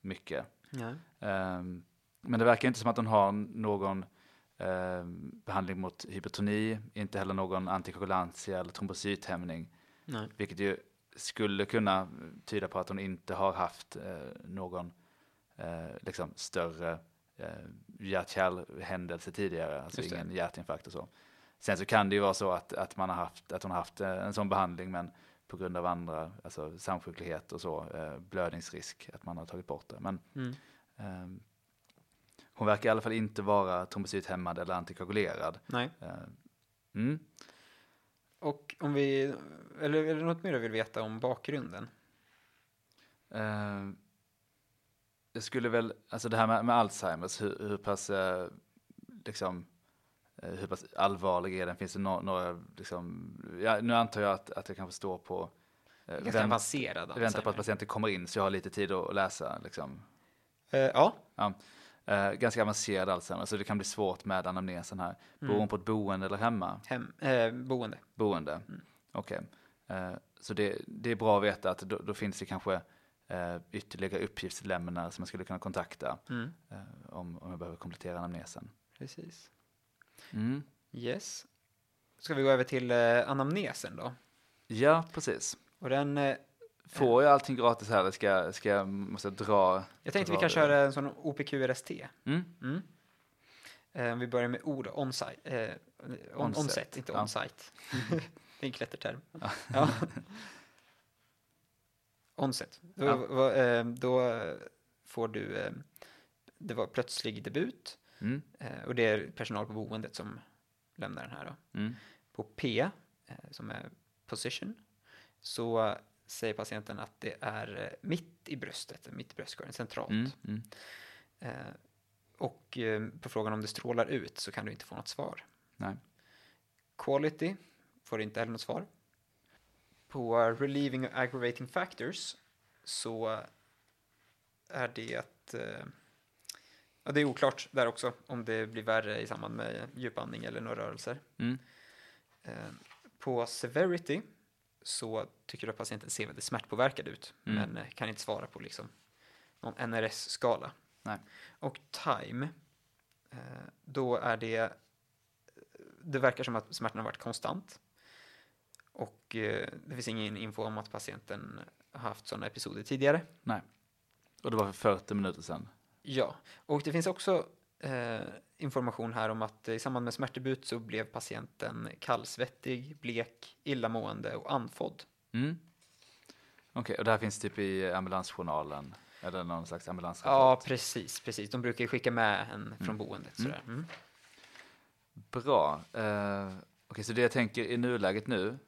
mycket. Ja. Men det verkar inte som att hon har någon behandling mot hypertoni, inte heller någon antikoagulantia eller trombocythämning. Nej. Vilket ju skulle kunna tyda på att hon inte har haft någon liksom större hjärt-kärlhändelse tidigare, alltså ingen hjärtinfarkt och så. Sen så kan det ju vara så att hon har haft en sån behandling, men på grund av andra, alltså samsjuklighet och så, blödningsrisk, att man har tagit bort det. Men hon verkar i alla fall inte vara trombocythämmad eller antikoagulerad. Nej. Och om vi, eller är det något mer du vill veta om bakgrunden? Jag skulle väl, alltså det här med Alzheimers, hur pass allvarlig är den? Finns det några liksom, ja, nu antar jag att jag kan förstå på vänta på att patienten kommer in så jag har lite tid att läsa liksom. Ganska avancerad Alzheimer, så det kan bli svårt med anamnesen här. Bor hon på ett boende eller hemma? Boende. Okej. Så det är bra att veta att då finns det kanske ytterligare uppgiftslämnare som man skulle kunna kontakta om jag behöver komplettera anamnesen. Precis. Yes. Ska vi gå över till anamnesen då? Ja, precis. Och den får jag allting gratis här, eller ska måste dra? Jag tänkte vi kan köra en sån OPQRST. Vi börjar med ord onsite, inte onsite. Det är en klätterterm. Ja. Onset. Då får du, det var plötslig debut. Och det är personal på boendet som lämnar den här då. På P, som är position, så säger patienten att det är mitt i bröstet, mitt i bröstkorgen, centralt. Och på frågan om det strålar ut så kan du inte få något svar. Nej. Quality får inte heller något svar. På relieving och aggravating factors så är det att... Ja, det är oklart där också om det blir värre i samband med djupandning eller några rörelser. Mm. På severity så tycker du att patienten ser väldigt smärtpåverkad ut. Mm. Men kan inte svara på liksom någon NRS-skala. Nej. Och time, då är det... Det verkar som att smärtan har varit konstant. Och det finns ingen info om att patienten har haft sådana episoder tidigare. Nej. Och det var för 40 minuter sedan. Ja, och det finns också information här om att i samband med smärtdebut så blev patienten kallsvettig, blek, illamående och andfådd. Mm. Okej, och det här finns typ i ambulansjournalen eller någon slags ambulansrapport. Ja, precis. De brukar skicka med en från boendet. Sådär. Mm. Bra. Okej, så det jag tänker i nuläget nu,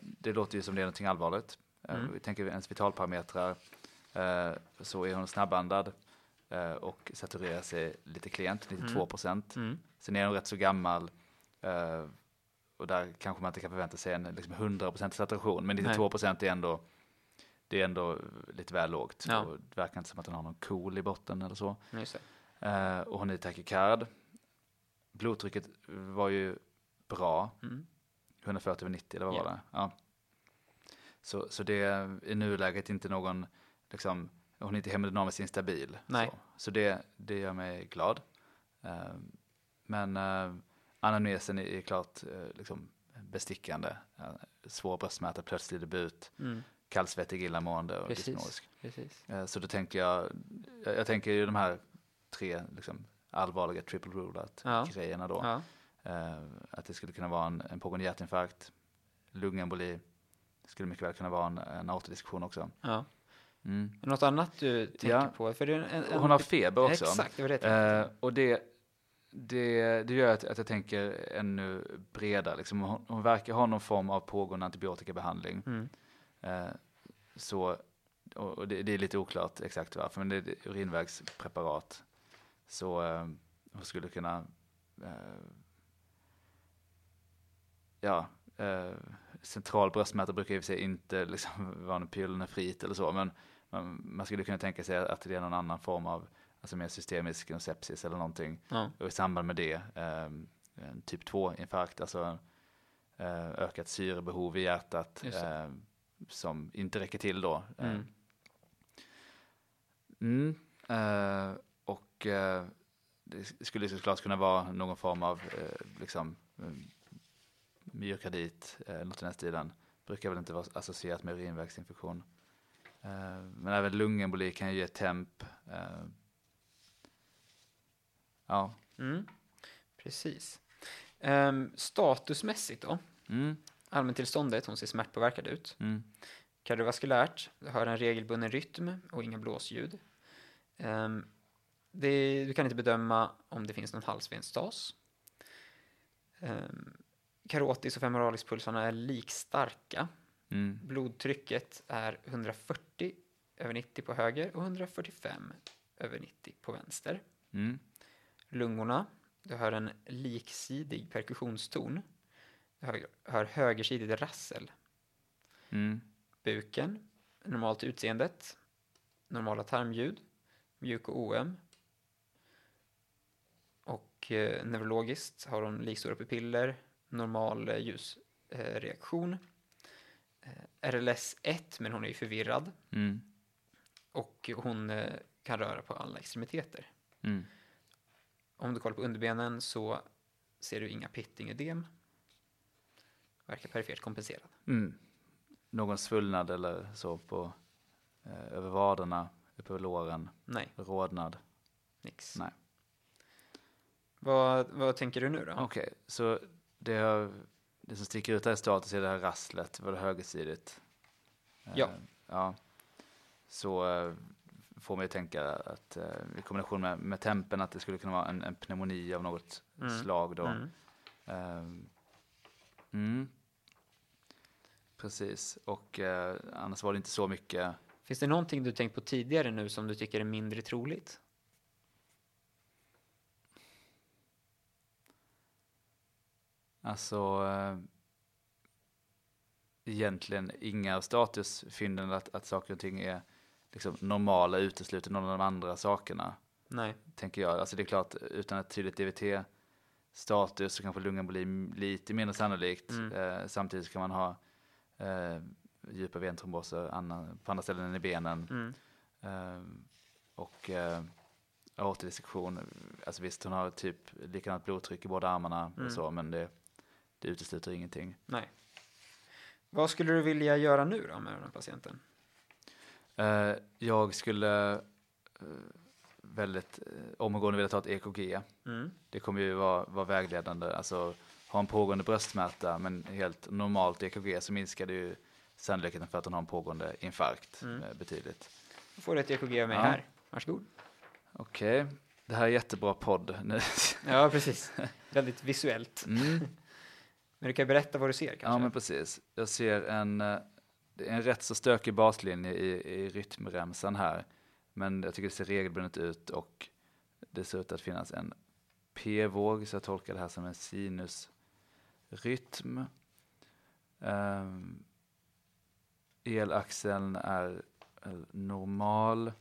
det låter ju som det är någonting allvarligt. Vi tänker ens vitalparametrar. Så är hon snabbandad och saturerar sig lite klent, 92%. Mm. Sen är hon rätt så gammal och där kanske man inte kan förvänta sig en liksom 100% saturation. Men 92% är ändå lite väl lågt. Ja. Och det verkar inte som att hon har någon KOL i botten eller så. Just det. Och hon är tachykard. Blodtrycket var ju bra. 140/90 eller vad var det? Ja. Så det är i nuläget inte någon... Liksom, hon är inte hemodynamiskt instabil. Nej. Så det gör mig glad. Men anamnesen är klart liksom bestickande. Svår bröstsmärta, plötslig debut, kallsvettig, illamående och dysnorisk. Så då tänker jag tänker ju de här tre liksom, allvarliga triple rule-grejerna då. Ja. Att det skulle kunna vara en pågående hjärtinfarkt, lungemboli, skulle mycket väl kunna vara en aortadissektion också. Ja. Något annat du tänker på? För det är en hon har feber också. Exakt, och det gör att jag tänker ännu bredare. Liksom, hon verkar ha någon form av pågående antibiotikabehandling. Och det är lite oklart exakt varför, men det är urinvägspreparat. Så hon skulle kunna... central bröstsmärta brukar i och för sig inte liksom vara en pylonefrit eller så, men man skulle kunna tänka sig att det är någon annan form av alltså mer systemisk sepsis eller någonting. Och i samband med det typ 2-infarkt, alltså ökat syrebehov i hjärtat som inte räcker till då. Och det skulle såklart kunna vara någon form av myokardit, något i den här stilen. Brukar väl inte vara associerat med urinvägsinfektion. Men även lungemboli kan ju ge temp. Precis. Statusmässigt då. Allmäntillståndet, hon ser smärtpåverkad ut. Kardiovaskulärt, hör en regelbunden rytm och inga blåsljud. Du kan inte bedöma om det finns någon halsvensstas. Karotis och femoralispulsarna är likstarka. Blodtrycket är 140/90 på höger och 145/90 på vänster. Lungorna, du hör en liksidig perkussionston. Du hör högersidigt rassel. Buken, normalt utseendet. Normala tarmljud. Mjuk och OM. Och neurologiskt har de likstora pupiller. Normal ljusreaktion. RLS 1, men hon är ju förvirrad. Och hon kan röra på alla extremiteter. Om du kollar på underbenen så ser du inga pittingödem. Verkar perifert kompenserad. Någon svullnad eller så på över vaderna, uppe över låren? Nej. Rodnad? Nix. Nej. Vad tänker du nu då? Okej, så... Det som sticker ut här i status är det här rasslet. Var det högersidigt? Ja. Så får man ju tänka att i kombination med tempen att det skulle kunna vara en pneumoni av något slag då. Precis. Och annars var det inte så mycket. Finns det någonting du tänkt på tidigare nu som du tycker är mindre troligt? Alltså egentligen inga statusfynden att saker och ting är liksom normala, utesluter någon av de andra sakerna. Nej. Tänker jag. Alltså det är klart, utan ett tydligt DVT-status så kanske lungan blir lite mindre sannolikt. Mm. Samtidigt kan man ha djupa ventromboser på andra ställen än i benen. Mm. Och aortadissektion, alltså visst, hon har typ likadant blodtryck i båda armarna och så, men det utesluter ingenting. Nej. Vad skulle du vilja göra nu då med den här patienten? Jag skulle väldigt omgående vilja ta ett EKG. Mm. Det kommer ju vara vägledande. Alltså ha en pågående bröstsmärta, men helt normalt EKG så minskar det ju sannolikheten för att hon har en pågående infarkt betydligt. Då får du ett EKG med här. Varsågod. Okej. Det här är jättebra podd nu. Ja, precis. Väldigt visuellt. Mm. Men du kan berätta vad du ser kanske. Ja, men precis. Jag ser en rätt så stökig baslinje i rytmremsan här. Men jag tycker det ser regelbundet ut och det ser ut att finnas en p-våg. Så jag tolkar det här som en sinusrytm. Elaxeln är normal.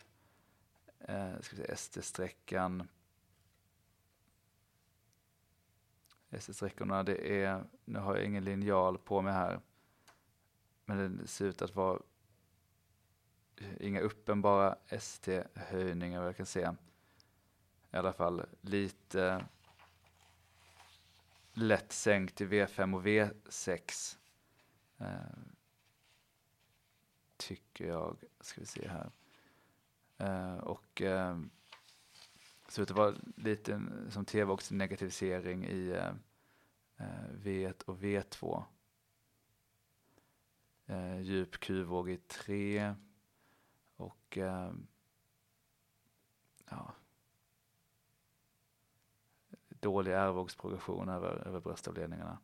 ST-sträckorna, det är, nu har jag ingen linjal på mig här, men det ser ut att vara inga uppenbara ST-höjningar vad jag kan se. I alla fall lite lätt sänkt till V5 och V6 tycker jag, ska vi se här. Och så det var lite som T-vågs negativisering i V1 och V2. Djup Q-våg i 3 och dålig R-vågsprogression över bröstavledningarna.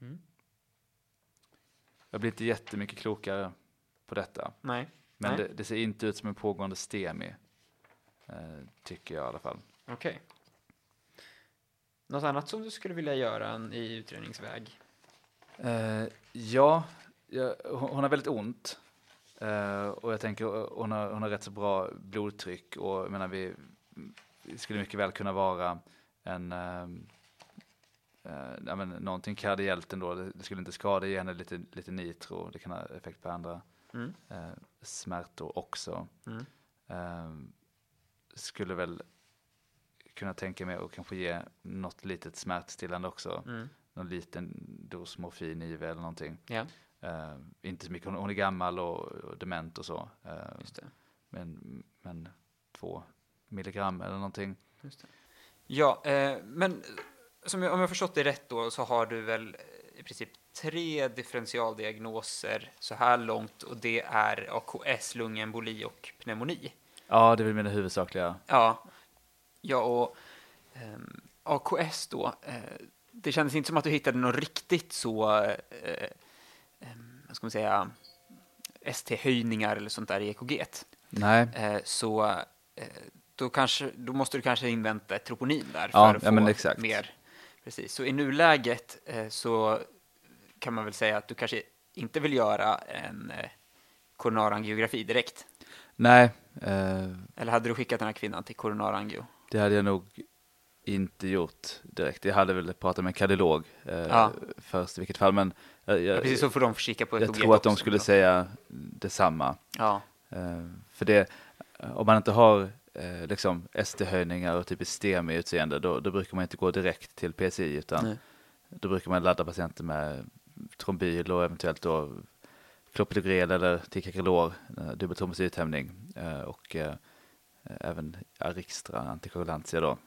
Mm. Jag blir inte jättemycket klokare på detta. Nej. Men det ser inte ut som en pågående STEMI, tycker jag i alla fall. Okej. Något annat som du skulle vilja göra i utredningsväg? Hon har väldigt ont. Och jag tänker hon har rätt så bra blodtryck. Och jag menar, vi skulle mycket väl kunna vara någonting kardiellt ändå. Det skulle inte skada, ge henne lite nitro. Det kan ha effekt på andra. Mm. Smärtor också. Skulle väl kunna tänka mig att kanske ge något litet smärtstillande också. Någon liten dos morfin IV eller någonting. Ja. Inte så mycket, hon är gammal och dement och så. Just det. Men 2 milligram eller någonting. Just det. Ja, men om jag förstått det rätt då, så har du väl i princip 3 differentialdiagnoser så här långt, och det är AKS, lungemboli och pneumoni. Ja, det är väl mina huvudsakliga. Ja och AKS då, det kändes inte som att du hittade någon riktigt så, vad ska man säga, ST-höjningar eller sånt där i EKG-t. Nej. Då måste du kanske invänta ett troponin där för att få mer. Precis, så i nuläget så kan man väl säga att du kanske inte vill göra en koronarangiografi direkt. Nej. Eller hade du skickat den här kvinnan till koronarangio? Det hade jag nog inte gjort direkt. Jag hade väl pratat med en kardiolog först i vilket fall. Men precis, så får de kika på jag tror att de skulle säga detsamma. Ja. För det, om man inte har liksom ST-höjningar och typ STEMI utseende, då brukar man inte gå direkt till PCI, utan då brukar man ladda patienter med trombyl och eventuelt då clopidogrel eller ticagrelor, dubbeltrombosithämning och även Arixtra, antikoagulantia då.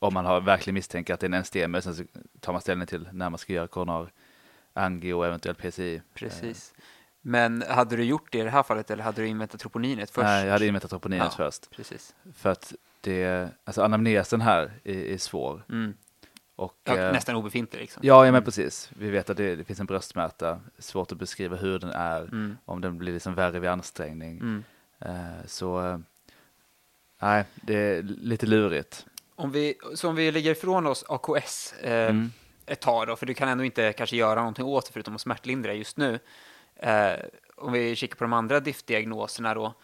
Om man har verkligen misstänkt att det är en STEMI, sen så tar man ställning till när man ska göra koronarangio och eventuellt PCI. Precis. Men hade du gjort det i det här fallet, eller hade du inväntat troponinet först? Nej, jag hade inväntat troponinet först. Precis. För att anamnesen här är svår. Mm. Och nästan obefintlig liksom. Ja, men precis. Vi vet att det finns en bröstsmärta. Svårt att beskriva hur den är. Om den blir liksom värre vid ansträngning. Nej, det är lite lurigt. Om vi lägger ifrån oss AKS ett tag då, för du kan ändå inte kanske göra någonting åt det förutom att smärtlindra just nu. Om vi kikar på de andra diftdiagnoserna då,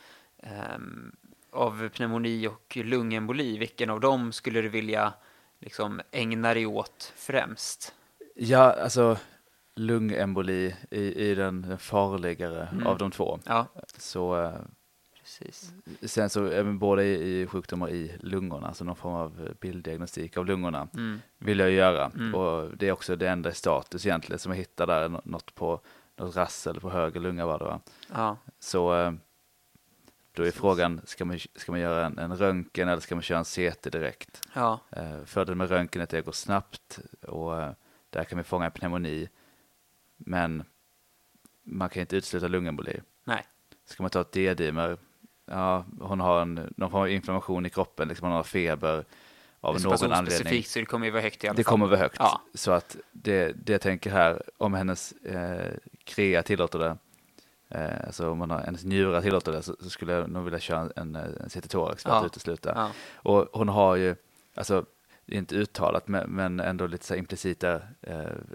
av pneumoni och lungemboli, vilken av dem skulle du vilja liksom ägna dig åt främst? Ja, alltså lungemboli i den farligare av de två. Ja. Så precis. Sen så även både i sjukdomar i lungorna, alltså någon form av bilddiagnostik av lungorna vill jag göra. Och det är också det enda status egentligen som jag hittar där, något på något rassel på höger lunga var det, va? Ja. Så då är frågan, ska man göra en röntgen eller ska man köra en CT direkt? Ja. Fördelen med röntgen är att det går snabbt och där kan vi fånga pneumoni, men man kan inte utesluta lungemboli. Nej. Ska man ta ett D-dimer? Ja, hon har någon form av inflammation i kroppen, liksom hon har feber av någon anledning. Så det kommer ju vara högt i alla fall. Det kommer vara högt. Ja. Så att det jag tänker här, om hennes krea tillåter det, alltså om man har hennes njurar tillåter det, så skulle jag nog vilja köra en CT-thorax för att utesluta. Ja. Och hon har ju, alltså inte uttalat, men ändå lite så implicita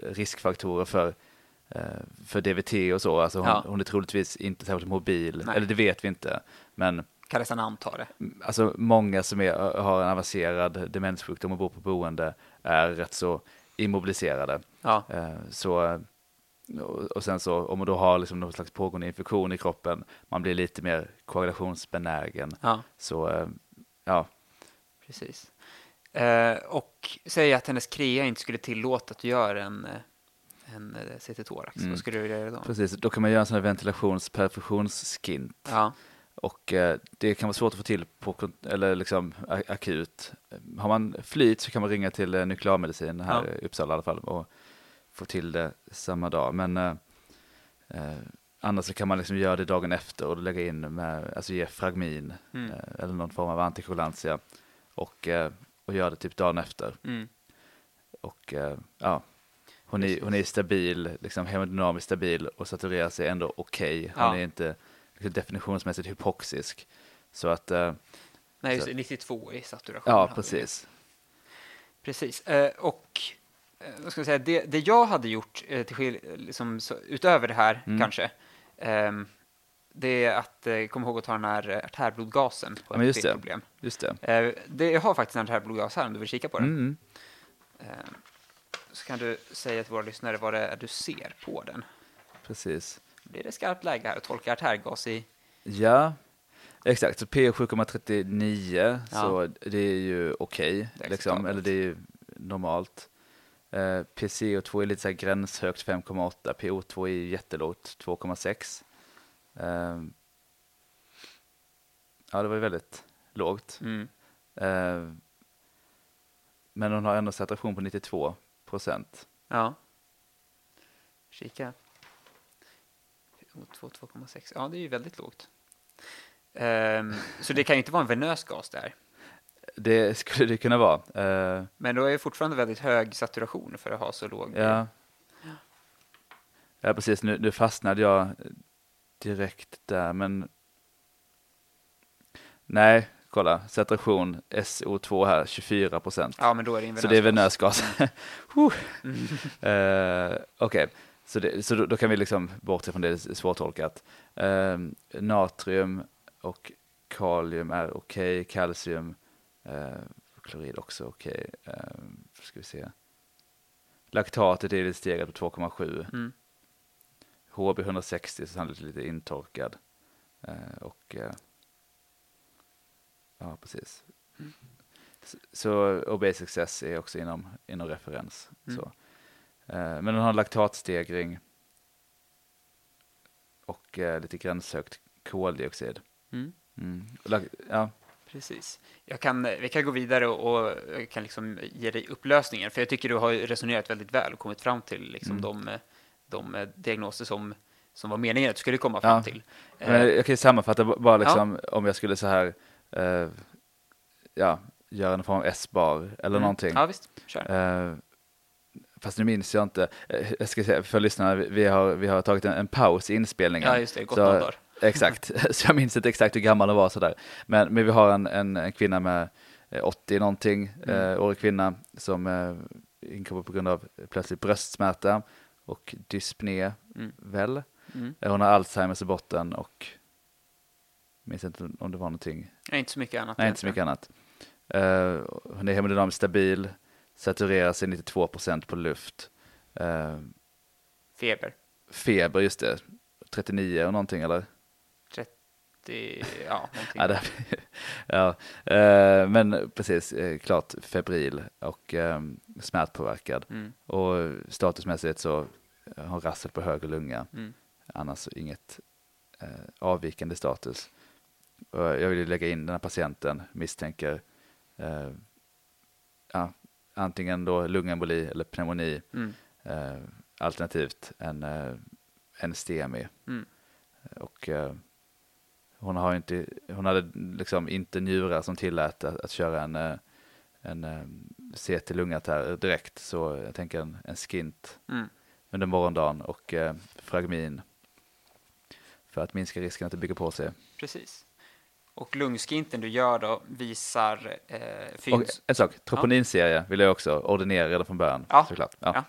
riskfaktorer för DVT och så. Alltså hon är troligtvis inte särskilt mobil. Nej. Eller det vet vi inte. Men kan nästan anta det. Alltså många som har en avancerad demenssjukdom och bor på boende är rätt så immobiliserade. Ja. Så, och sen så om man då har liksom någon slags pågående infektion i kroppen, man blir lite mer koagulationsbenägen. Ja. Så ja. Precis. Och säg att hennes krea inte skulle tillåta att göra en CT-thorax. Vad skulle du vilja göra då? Precis, då kan man göra en sån här ventilationsperfusionsskint. Ja. Och det kan vara svårt att få till på, eller liksom akut. Har man flyt så kan man ringa till nuklearmedicin här i Uppsala i alla fall och få till det samma dag. Men annars så kan man liksom göra det dagen efter och lägga in med, alltså ge fragmin eller någon form av antikoagulantia och göra det typ dagen efter. Och ja. Hon är stabil, liksom hemodynamiskt stabil och saturerar sig ändå okej. Hon är inte liksom definitionsmässigt hypoxisk. Så att nej, just 92 i saturation. Ja, precis. Precis. Och vad ska jag säga, det jag hade gjort till liksom, så, utöver det här kanske. Det är att komma ihåg att ta den här artärblodgasen på ett problem. Just det. Jag har faktiskt en artärblodgas här om du vill kika på den. Så kan du säga till våra lyssnare vad det är du ser på den. Precis. Det är det skarpt läge här och tolka artärgas i. Ja, exakt. Så P7,39 så det är ju okej. Liksom, eller det är ju normalt. PCO2 är lite så här gränshögt 5,8. PO2 är jättelågt 2,6. Ja, det var ju väldigt lågt. Men hon har ändå saturation på 92%. Ja. Kika. 2,6. Ja, det är ju väldigt lågt. Så det kan ju inte vara en venös gas där. Det skulle det kunna vara. Men då är det fortfarande väldigt hög saturation för att ha så låg. Ja. Ja, precis. Nu fastnade jag direkt där, men nej. Kolla, saturation SO2 här, 24%. Ja, men då är det invenösgas. Så det är venösgas. Okej, så då kan vi liksom bortse från det svårtolkat. Natrium och kalium är okej. Kalcium, klorid också okej. Ska vi se. Laktatet är lite stegat på 2,7. HB 160 så sannolikt lite intorkad. Ja, precis. Så obese excess är också inom referens. Så. Men den har laktatstegring och lite gränshögt koldioxid. Ja. Precis. Vi kan gå vidare och jag kan liksom ge dig upplösningen. För jag tycker du har resonerat väldigt väl och kommit fram till liksom de diagnoser som var meningen att du skulle komma fram till. Men jag kan ju sammanfatta bara liksom, om jag skulle så här göra en form av S-bar eller någonting. Ja, visst. Fast nu minns jag inte. Jag ska säga för lyssnarna, vi har tagit en paus i inspelningen. Ja, just det. Gott så, någon dag. Exakt. Så jag minns inte exakt hur gammal det var sådär. Men vi har en kvinna med 80 någonting, årig kvinna som inkommer på grund av plötsligt bröstsmärta och dyspné väl. Mm. Hon har Alzheimers i botten och minns inte om det var någonting. Inte så mycket annat. Nej, inte så mycket annat. Hon är hemodynamiskt stabil, saturerar sig 92% på luft. Feber, just det. 39 och någonting, eller? 30, ja, någonting. Ja, men precis, klart febril och smärtpåverkad. Mm. Och statusmässigt så har rassel på höger lunga. Mm. Annars inget avvikande status. Och jag vill lägga in den här patienten, misstänker antingen då lungemboli eller pneumoni. Mm. Alternativt en STEMI. Mm. Och hon hade liksom inte njurar som tillät att köra en CT-lungat här direkt, så jag tänker en skint under morgondagen och fragmin för att minska risken att det bygger på sig. Precis. Och lungskinten du gör då visar fynd. En sak, troponinserie vill jag också ordinera redan från början. Ja. Såklart. Ja.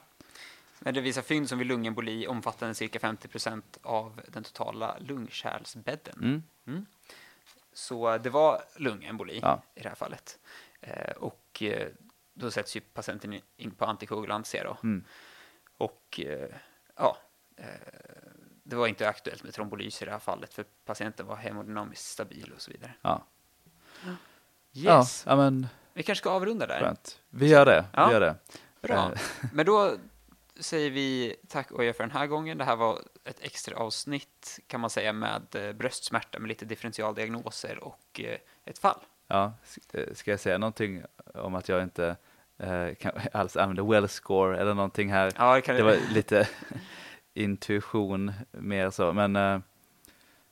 Men det visar fynd som vid lungemboli omfattande cirka 50% av den totala lungkärlsbädden. Mm. Mm. Så det var lungemboli i det här fallet. Och då sätts ju patienten in på antikoagulant då. Mm. Och det var inte aktuellt med trombolys i det här fallet, för patienten var hemodynamiskt stabil och så vidare. Ja. Yes. Ja, men vi kanske ska avrunda där. Skönt. Vi gör det. Bra. Men då säger vi tack och jag för den här gången. Det här var ett extra avsnitt, kan man säga, med bröstsmärta med lite differentialdiagnoser och ett fall. Ja, ska jag säga någonting om att jag inte alls använder WellScore eller någonting här? Ja, det var lite intuition mer så, men jag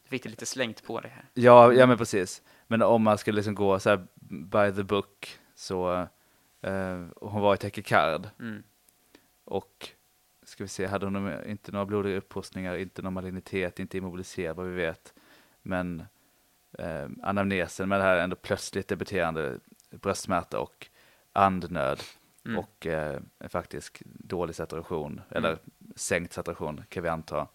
fick det lite slängt på det här. Ja, men precis. Men om man skulle liksom gå så här by the book, så hon var i tekikard. Mm. Och ska vi se, hade hon inte några blodiga upphostningar, inte någon malignitet, inte immobiliserad vad vi vet. Men anamnesen med det här ändå plötsligt debuterande bröstsmärta och andnöd och faktiskt dålig saturation eller sänkt saturation kan vi anta.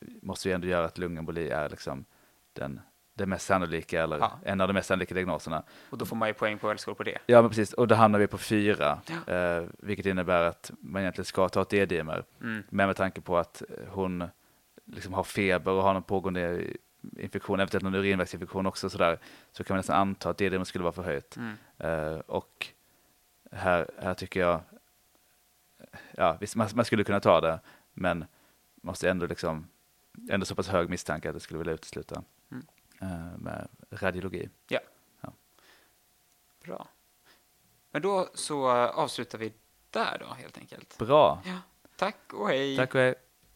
Måste ju ändå göra att lungemboli är liksom den mest sannolika eller en av de mest sannolika diagnoserna. Och då får man ju poäng på välskor på det. Ja, men precis. Och då hamnar vi på 4. Ja. Vilket innebär att man egentligen ska ta ett D-dimer. Men med tanke på att hon liksom har feber och har någon pågående infektion, eventuellt någon urinvägsinfektion också sådär, så kan man nästan anta att D-dimer skulle vara förhöjt. Och här tycker jag, ja, visst, man skulle kunna ta det, men måste ändå liksom så pass hög misstanke att det skulle vilja utesluta med radiologi. Ja. Bra. Men då så avslutar vi där då helt enkelt. Bra. Ja. Tack och hej.